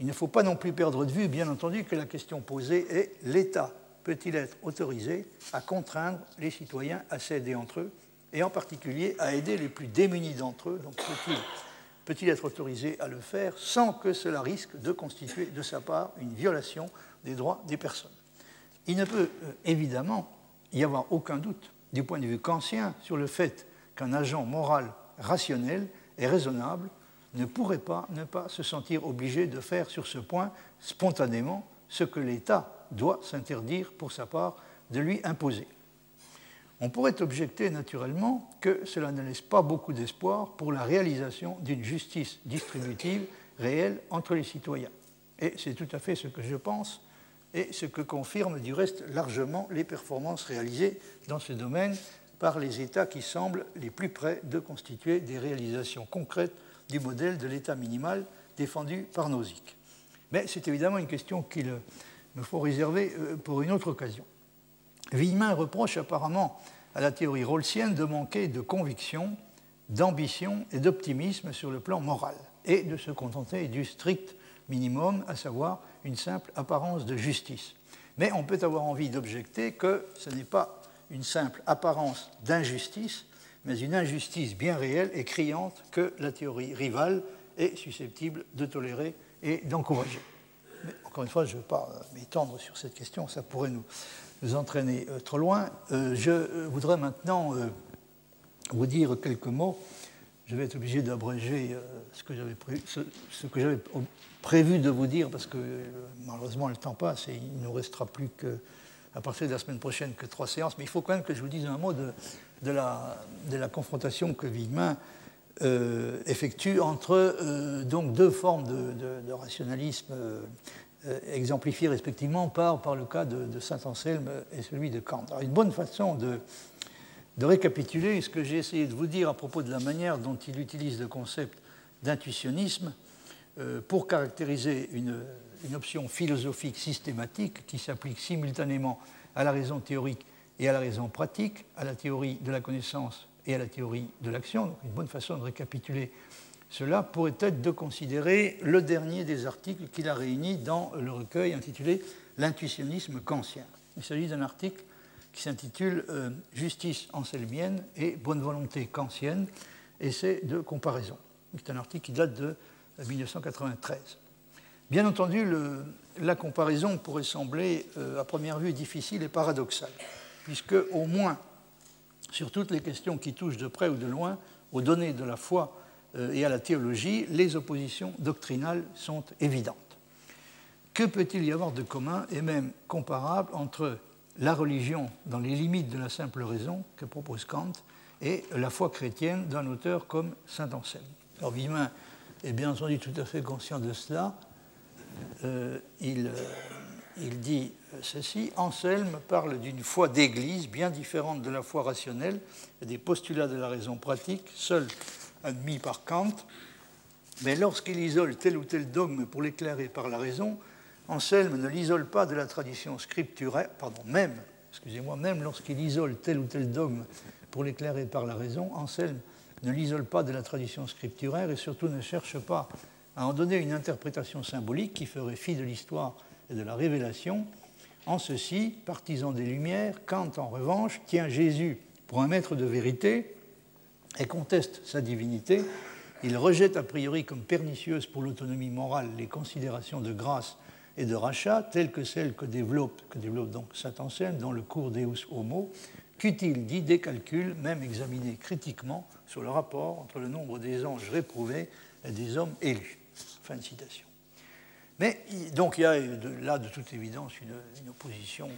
Il ne faut pas non plus perdre de vue, bien entendu, que la question posée est: l'État peut-il être autorisé à contraindre les citoyens à s'aider entre eux, et en particulier à aider les plus démunis d'entre eux? Donc peut-il être autorisé à le faire sans que cela risque de constituer de sa part une violation des droits des personnes? Il ne peut évidemment y avoir aucun doute du point de vue kantien sur le fait qu'un agent moral rationnel et raisonnable ne pourrait pas ne pas se sentir obligé de faire sur ce point spontanément ce que l'État doit s'interdire pour sa part de lui imposer. On pourrait objecter naturellement que cela ne laisse pas beaucoup d'espoir pour la réalisation d'une justice distributive réelle entre les citoyens. Et c'est tout à fait ce que je pense et ce que confirment du reste largement les performances réalisées dans ce domaine par les États qui semblent les plus près de constituer des réalisations concrètes du modèle de l'État minimal défendu par Nozick. Mais c'est évidemment une question qu'il me faut réserver pour une autre occasion. Vuillemin reproche apparemment à la théorie rawlsienne de manquer de conviction, d'ambition et d'optimisme sur le plan moral, et de se contenter du strict minimum, à savoir une simple apparence de justice. Mais on peut avoir envie d'objecter que ce n'est pas une simple apparence d'injustice, mais une injustice bien réelle et criante que la théorie rivale est susceptible de tolérer et d'encourager. Mais encore une fois, je ne veux pas m'étendre sur cette question, ça pourrait nous entraîner trop loin. Je voudrais maintenant vous dire quelques mots. Je vais être obligé d'abréger ce que j'avais prévu de vous dire, parce que malheureusement le temps passe et il ne nous restera plus que, à partir de la semaine prochaine, que 3 séances, mais il faut quand même que je vous dise un mot de la confrontation que Vuillemin effectue entre donc 2 formes de rationalisme exemplifiées respectivement par le cas de Saint Anselme et celui de Kant. Alors, une bonne façon de récapituler ce que j'ai essayé de vous dire à propos de la manière dont il utilise le concept d'intuitionnisme pour caractériser une option philosophique systématique qui s'applique simultanément à la raison théorique et à la raison pratique, à la théorie de la connaissance et à la théorie de l'action. Donc, une bonne façon de récapituler cela pourrait être de considérer le dernier des articles qu'il a réunis dans le recueil intitulé « L'intuitionnisme kantien ». Il s'agit d'un article qui s'intitule « Justice anselmienne et bonne volonté kantienne, essais de comparaison ». C'est un article qui date de 1993. Bien entendu, la comparaison pourrait sembler à première vue difficile et paradoxale, puisque au moins sur toutes les questions qui touchent de près ou de loin aux données de la foi et à la théologie, les oppositions doctrinales sont évidentes. Que peut-il y avoir de commun et même comparable entre la religion dans les limites de la simple raison que propose Kant et la foi chrétienne d'un auteur comme Saint Anselme? Alors Vuillemin est bien entendu tout à fait conscient de cela. Il dit ceci: « Anselme parle d'une foi d'église bien différente de la foi rationnelle et des postulats de la raison pratique, seul admis par Kant. Mais lorsqu'il isole tel ou tel dogme pour l'éclairer par la raison, Anselme ne l'isole pas de la tradition scripturaire, même lorsqu'il isole tel ou tel dogme pour l'éclairer par la raison, Anselme ne l'isole pas de la tradition scripturaire et surtout ne cherche pas à en donner une interprétation symbolique qui ferait fi de l'histoire et de la révélation. En ceci, partisan des Lumières, Kant, en revanche, tient Jésus pour un maître de vérité et conteste sa divinité. Il rejette a priori comme pernicieuses pour l'autonomie morale les considérations de grâce et de rachat, telles que celles que développe donc Saint Anselme dans le Cours Deus Homo, qu'utile dit des calculs, même examinés critiquement, sur le rapport entre le nombre des anges réprouvés et des hommes élus. » Fin de citation. Mais donc il y a là de toute évidence une opposition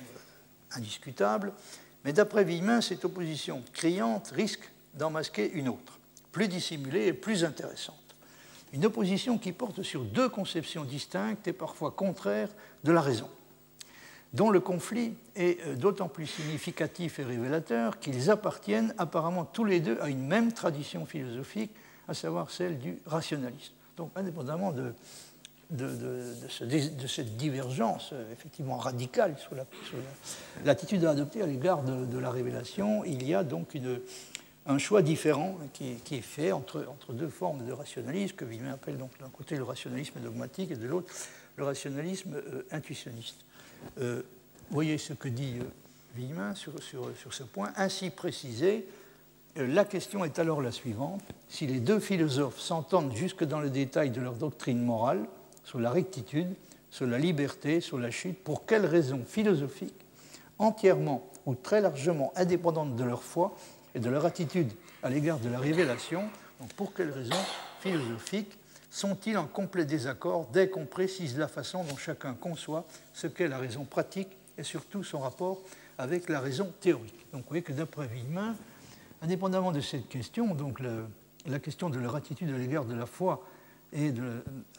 indiscutable, mais d'après Vuillemin, cette opposition criante risque d'en masquer une autre, plus dissimulée et plus intéressante. Une opposition qui porte sur 2 conceptions distinctes et parfois contraires de la raison. dont le conflit est d'autant plus significatif et révélateur qu'ils appartiennent apparemment tous les deux à une même tradition philosophique, à savoir celle du rationalisme. Donc, indépendamment de cette divergence effectivement radicale sur l'attitude à adopter à l'égard de la révélation, il y a donc un choix différent qui est fait entre deux formes de rationalisme que Vuillemin appelle donc d'un côté le rationalisme dogmatique et de l'autre le rationalisme intuitionniste. Voyez ce que dit Vuillemin sur ce point. Ainsi précisé, la question est alors la suivante. Si les deux philosophes s'entendent jusque dans le détail de leur doctrine morale, sur la rectitude, sur la liberté, sur la chute, pour quelles raisons philosophiques, entièrement ou très largement indépendantes de leur foi et de leur attitude à l'égard de la révélation, donc pour quelles raisons philosophiques sont-ils en complet désaccord dès qu'on précise la façon dont chacun conçoit ce qu'est la raison pratique et surtout son rapport avec la raison théorique. Donc vous voyez que d'après Vuillemin, indépendamment de cette question, donc la question de leur attitude à l'égard de la foi et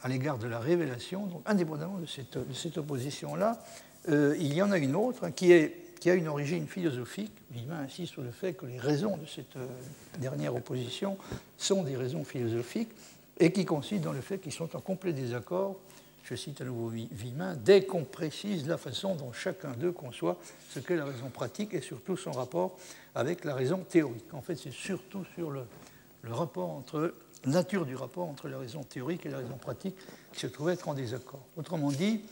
à l'égard de la révélation, donc indépendamment de cette opposition-là, il y en a une autre qui a une origine philosophique. Vuillemin insiste sur le fait que les raisons de cette dernière opposition sont des raisons philosophiques et qui consiste dans le fait qu'ils sont en complet désaccord, je cite à nouveau Vuillemin, dès qu'on précise la façon dont chacun d'eux conçoit ce qu'est la raison pratique et surtout son rapport avec la raison théorique. En fait, c'est surtout sur le rapport entre nature du rapport entre la raison théorique et la raison pratique qui se trouve être en désaccord. Autrement dit,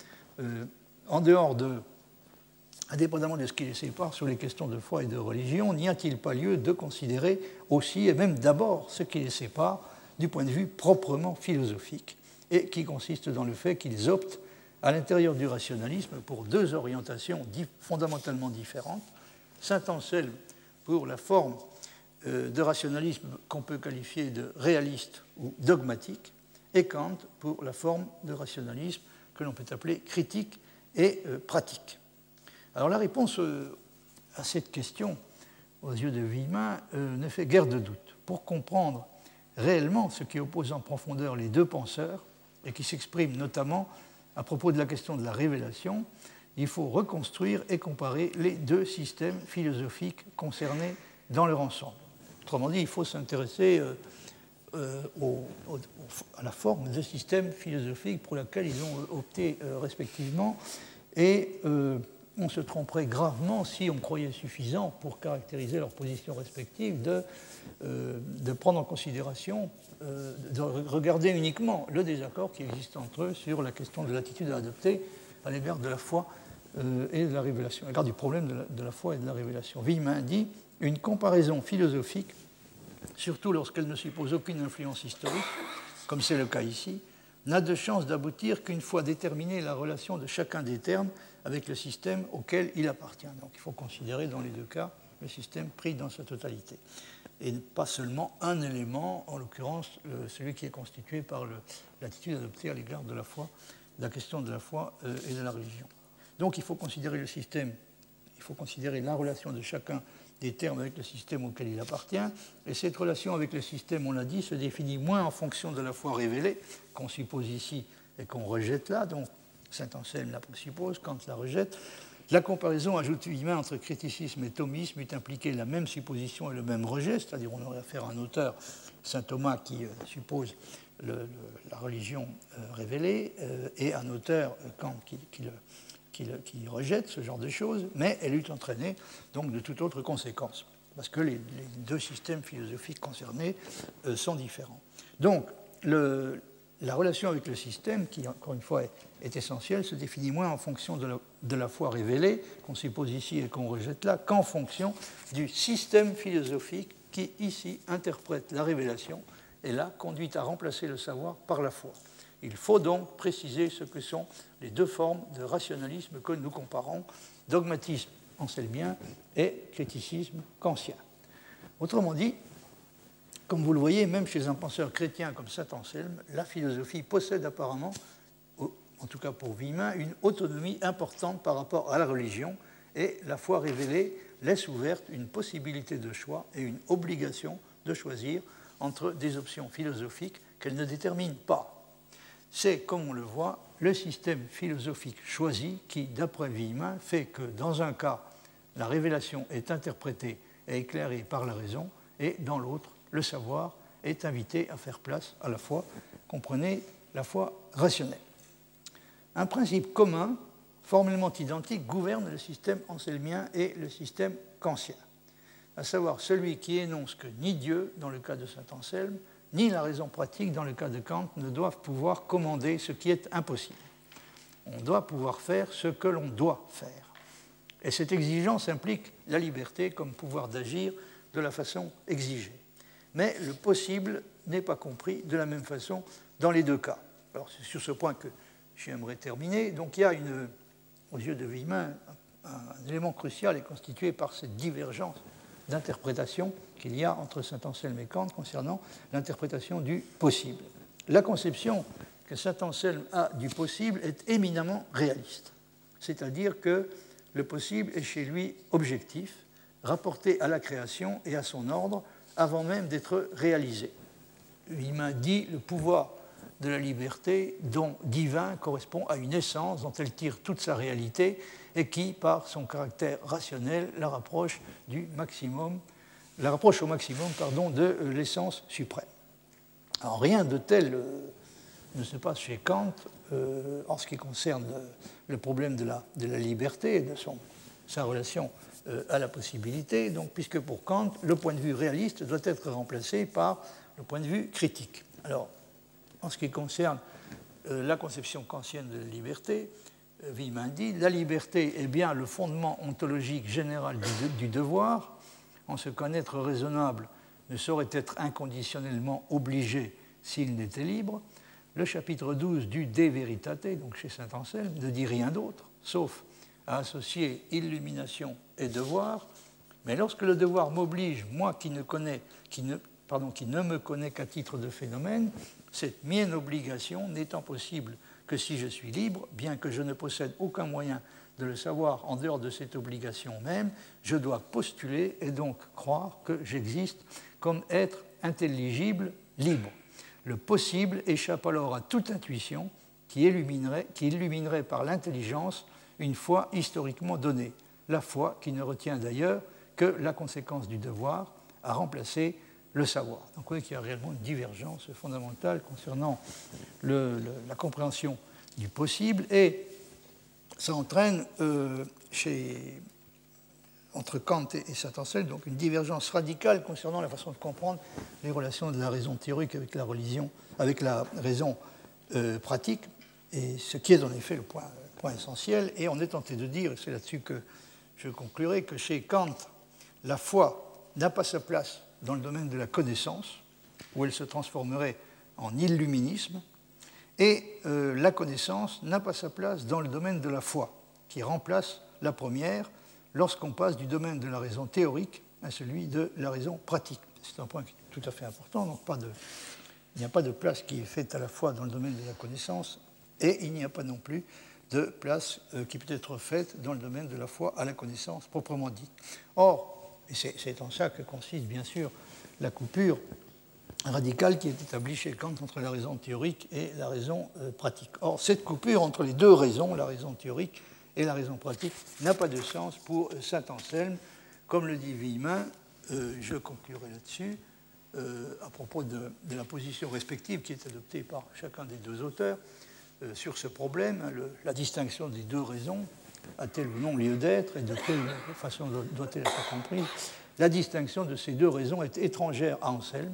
indépendamment de ce qui les sépare sur les questions de foi et de religion, n'y a-t-il pas lieu de considérer aussi et même d'abord ce qui les sépare du point de vue proprement philosophique et qui consiste dans le fait qu'ils optent à l'intérieur du rationalisme pour deux orientations fondamentalement différentes. Saint Anselme pour la forme de rationalisme qu'on peut qualifier de réaliste ou dogmatique, et Kant pour la forme de rationalisme que l'on peut appeler critique et pratique. Alors la réponse à cette question, aux yeux de Vuillemin, ne fait guère de doute. Pour comprendre réellement ce qui oppose en profondeur les deux penseurs, et qui s'exprime notamment à propos de la question de la révélation, il faut reconstruire et comparer les deux systèmes philosophiques concernés dans leur ensemble. Autrement dit, il faut s'intéresser à la forme de systèmes philosophiques pour laquelle ils ont opté respectivement, et on se tromperait gravement si on croyait suffisant pour caractériser leurs positions respectives de prendre en considération, de regarder uniquement le désaccord qui existe entre eux sur la question de l'attitude à adopter à l'égard de la foi et de la révélation, à l'égard du problème de la foi et de la révélation. Vuillemin dit une comparaison philosophique, surtout lorsqu'elle ne suppose aucune influence historique, comme c'est le cas ici, n'a de chance d'aboutir qu'une fois déterminée la relation de chacun des termes avec le système auquel il appartient. Donc il faut considérer dans les deux cas le système pris dans sa totalité, et pas seulement un élément, en l'occurrence celui qui est constitué par l'attitude adoptée à l'égard de la foi, de la question de la foi et de la religion. Donc il faut considérer le système, il faut considérer la relation de chacun des termes avec le système auquel il appartient, et cette relation avec le système, on l'a dit, se définit moins en fonction de la foi révélée, qu'on suppose ici et qu'on rejette là, donc Saint Anselme la présuppose, Kant la rejette. La comparaison, ajoute Vuillemin, entre criticisme et thomisme eût impliqué la même supposition et le même rejet, c'est-à-dire on aurait affaire à un auteur, Saint Thomas, qui suppose la religion révélée, et un auteur, Kant, qui rejette ce genre de choses, mais elle eût entraîné donc de toute autre conséquence, parce que les deux systèmes philosophiques concernés sont différents. Donc, la relation avec le système, qui encore une fois est essentielle, se définit moins en fonction de la foi révélée, qu'on suppose ici et qu'on rejette là, qu'en fonction du système philosophique qui ici interprète la révélation et là conduit à remplacer le savoir par la foi. Il faut donc préciser ce que sont les deux formes de rationalisme que nous comparons, dogmatisme anselmien et criticisme kantien. Autrement dit, comme vous le voyez, même chez un penseur chrétien comme saint Anselme, la philosophie possède apparemment, en tout cas pour Vuillemin, une autonomie importante par rapport à la religion, et la foi révélée laisse ouverte une possibilité de choix et une obligation de choisir entre des options philosophiques qu'elle ne détermine pas. c'est, comme on le voit, le système philosophique choisi qui, d'après Vuillemin, fait que, dans un cas, la révélation est interprétée et éclairée par la raison, et dans l'autre, le savoir est invité à faire place à la foi, comprenez, la foi rationnelle. Un principe commun, formellement identique, gouverne le système anselmien et le système kantien, à savoir celui qui énonce que ni Dieu, dans le cas de saint Anselme, ni la raison pratique, dans le cas de Kant, ne doivent pouvoir commander ce qui est impossible. On doit pouvoir faire ce que l'on doit faire. Et cette exigence implique la liberté comme pouvoir d'agir de la façon exigée. Mais le possible n'est pas compris de la même façon dans les deux cas. Alors c'est sur ce point que j'aimerais terminer. Donc il y a, aux yeux de Vuillemin, un élément crucial est constitué par cette divergence d'interprétation qu'il y a entre saint Anselme et Kant concernant l'interprétation du possible. La conception que saint Anselme a du possible est éminemment réaliste, c'est-à-dire que le possible est chez lui objectif, rapporté à la création et à son ordre avant même d'être réalisé. Vuillemin dit le pouvoir de la liberté, don divin, correspond à une essence dont elle tire toute sa réalité et qui, par son caractère rationnel, la rapproche au maximum, de l'essence suprême. Alors rien de tel ne se passe chez Kant en ce qui concerne le problème de la liberté et de sa relation à la possibilité, donc, puisque pour Kant, le point de vue réaliste doit être remplacé par le point de vue critique. Alors, en ce qui concerne la conception kantienne de la liberté, Vuillemin dit « La liberté est bien le fondement ontologique général du devoir. En se connaître raisonnable ne saurait être inconditionnellement obligé s'il n'était libre. Le chapitre 12 du De Veritate, donc chez saint Anselme, ne dit rien d'autre, sauf à associer illumination et devoir. Mais lorsque le devoir m'oblige, moi qui ne me connais qu'à titre de phénomène, cette mienne obligation n'étant possible que si je suis libre, bien que je ne possède aucun moyen de le savoir en dehors de cette obligation même, je dois postuler et donc croire que j'existe comme être intelligible, libre. Le possible échappe alors à toute intuition qui illuminerait par l'intelligence une foi historiquement donnée, la foi qui ne retient d'ailleurs que la conséquence du devoir à remplacer le savoir. Donc on voit qu'il y a réellement une divergence fondamentale concernant la compréhension du possible, et ça entraîne entre Kant et saint Anselme donc une divergence radicale concernant la façon de comprendre les relations de la raison théorique avec la raison pratique, et ce qui est en effet le point essentiel. Et on est tenté de dire, et c'est là-dessus que je conclurai, que chez Kant, la foi n'a pas sa place dans le domaine de la connaissance, où elle se transformerait en illuminisme, et la connaissance n'a pas sa place dans le domaine de la foi, qui remplace la première lorsqu'on passe du domaine de la raison théorique à celui de la raison pratique. C'est un point tout à fait important, donc il n'y a pas de place qui est faite à la fois dans le domaine de la connaissance, et il n'y a pas non plus de place qui peut être faite dans le domaine de la foi à la connaissance proprement dite. Or, et c'est en ça que consiste, bien sûr, la coupure radicale qui est établie chez Kant entre la raison théorique et la raison pratique. Or, cette coupure entre les deux raisons, la raison théorique et la raison pratique, n'a pas de sens pour saint Anselme. Comme le dit Vuillemin, je conclurai là-dessus, à propos de la position respective qui est adoptée par chacun des deux auteurs sur ce problème, la distinction des deux raisons, a-t-elle ou non lieu d'être et de quelle façon doit-elle être comprise? La distinction de ces deux raisons est étrangère à Anselme,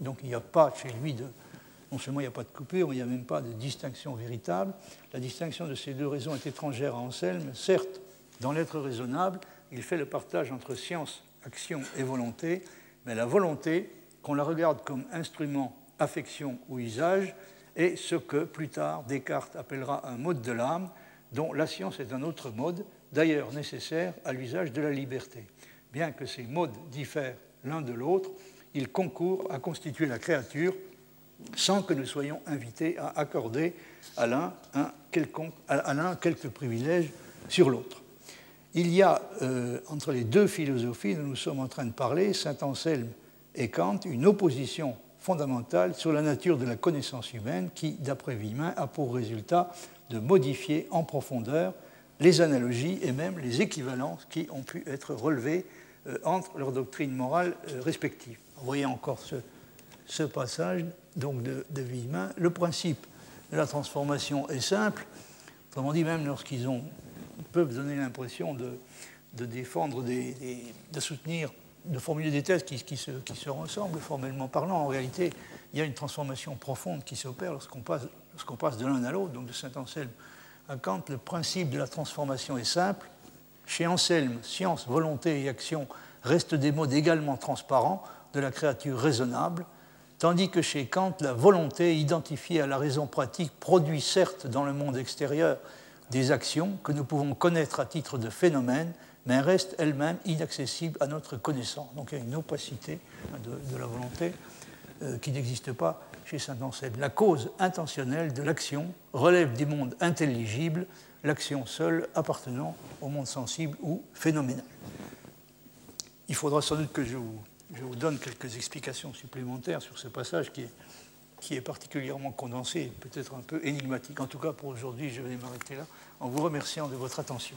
donc il n'y a pas chez lui non seulement il n'y a pas de coupure, mais il n'y a même pas de distinction véritable. La distinction de ces deux raisons est étrangère à Anselme. Certes, dans l'être raisonnable, il fait le partage entre science, action et volonté, mais la volonté, qu'on la regarde comme instrument, affection ou usage, est ce que, plus tard, Descartes appellera un mode de l'âme, dont la science est un autre mode, d'ailleurs nécessaire à l'usage de la liberté. Bien que ces modes diffèrent l'un de l'autre, ils concourent à constituer la créature sans que nous soyons invités à accorder à l'un quelque privilège sur l'autre. Il y a, entre les deux philosophies dont nous sommes en train de parler, saint Anselme et Kant, une opposition fondamentale sur la nature de la connaissance humaine qui, d'après Vuillemin, a pour résultat de modifier en profondeur les analogies et même les équivalences qui ont pu être relevées entre leurs doctrines morales respectives. Vous voyez encore ce passage donc de Vuillemin. Le principe de la transformation est simple. Autrement dit, même lorsqu'ils peuvent donner l'impression de défendre, de soutenir, de formuler des thèses qui se ressemblent formellement parlant, en réalité, il y a une transformation profonde qui s'opère lorsqu'on passe de l'un à l'autre. Donc de Saint Anselme à Kant, le principe de la transformation est simple. Chez Anselme, science, volonté et action restent des modes également transparents de la créature raisonnable, tandis que chez Kant, la volonté identifiée à la raison pratique produit certes dans le monde extérieur des actions que nous pouvons connaître à titre de phénomène, mais reste elle-même inaccessible à notre connaissance. Donc il y a une opacité de la volonté qui n'existe pas chez Saint Anselme. La cause intentionnelle de l'action relève du monde intelligible, l'action seule appartenant au monde sensible ou phénoménal. Il faudra sans doute que je vous donne quelques explications supplémentaires sur ce passage qui est particulièrement condensé et peut-être un peu énigmatique. En tout cas, pour aujourd'hui, je vais m'arrêter là en vous remerciant de votre attention.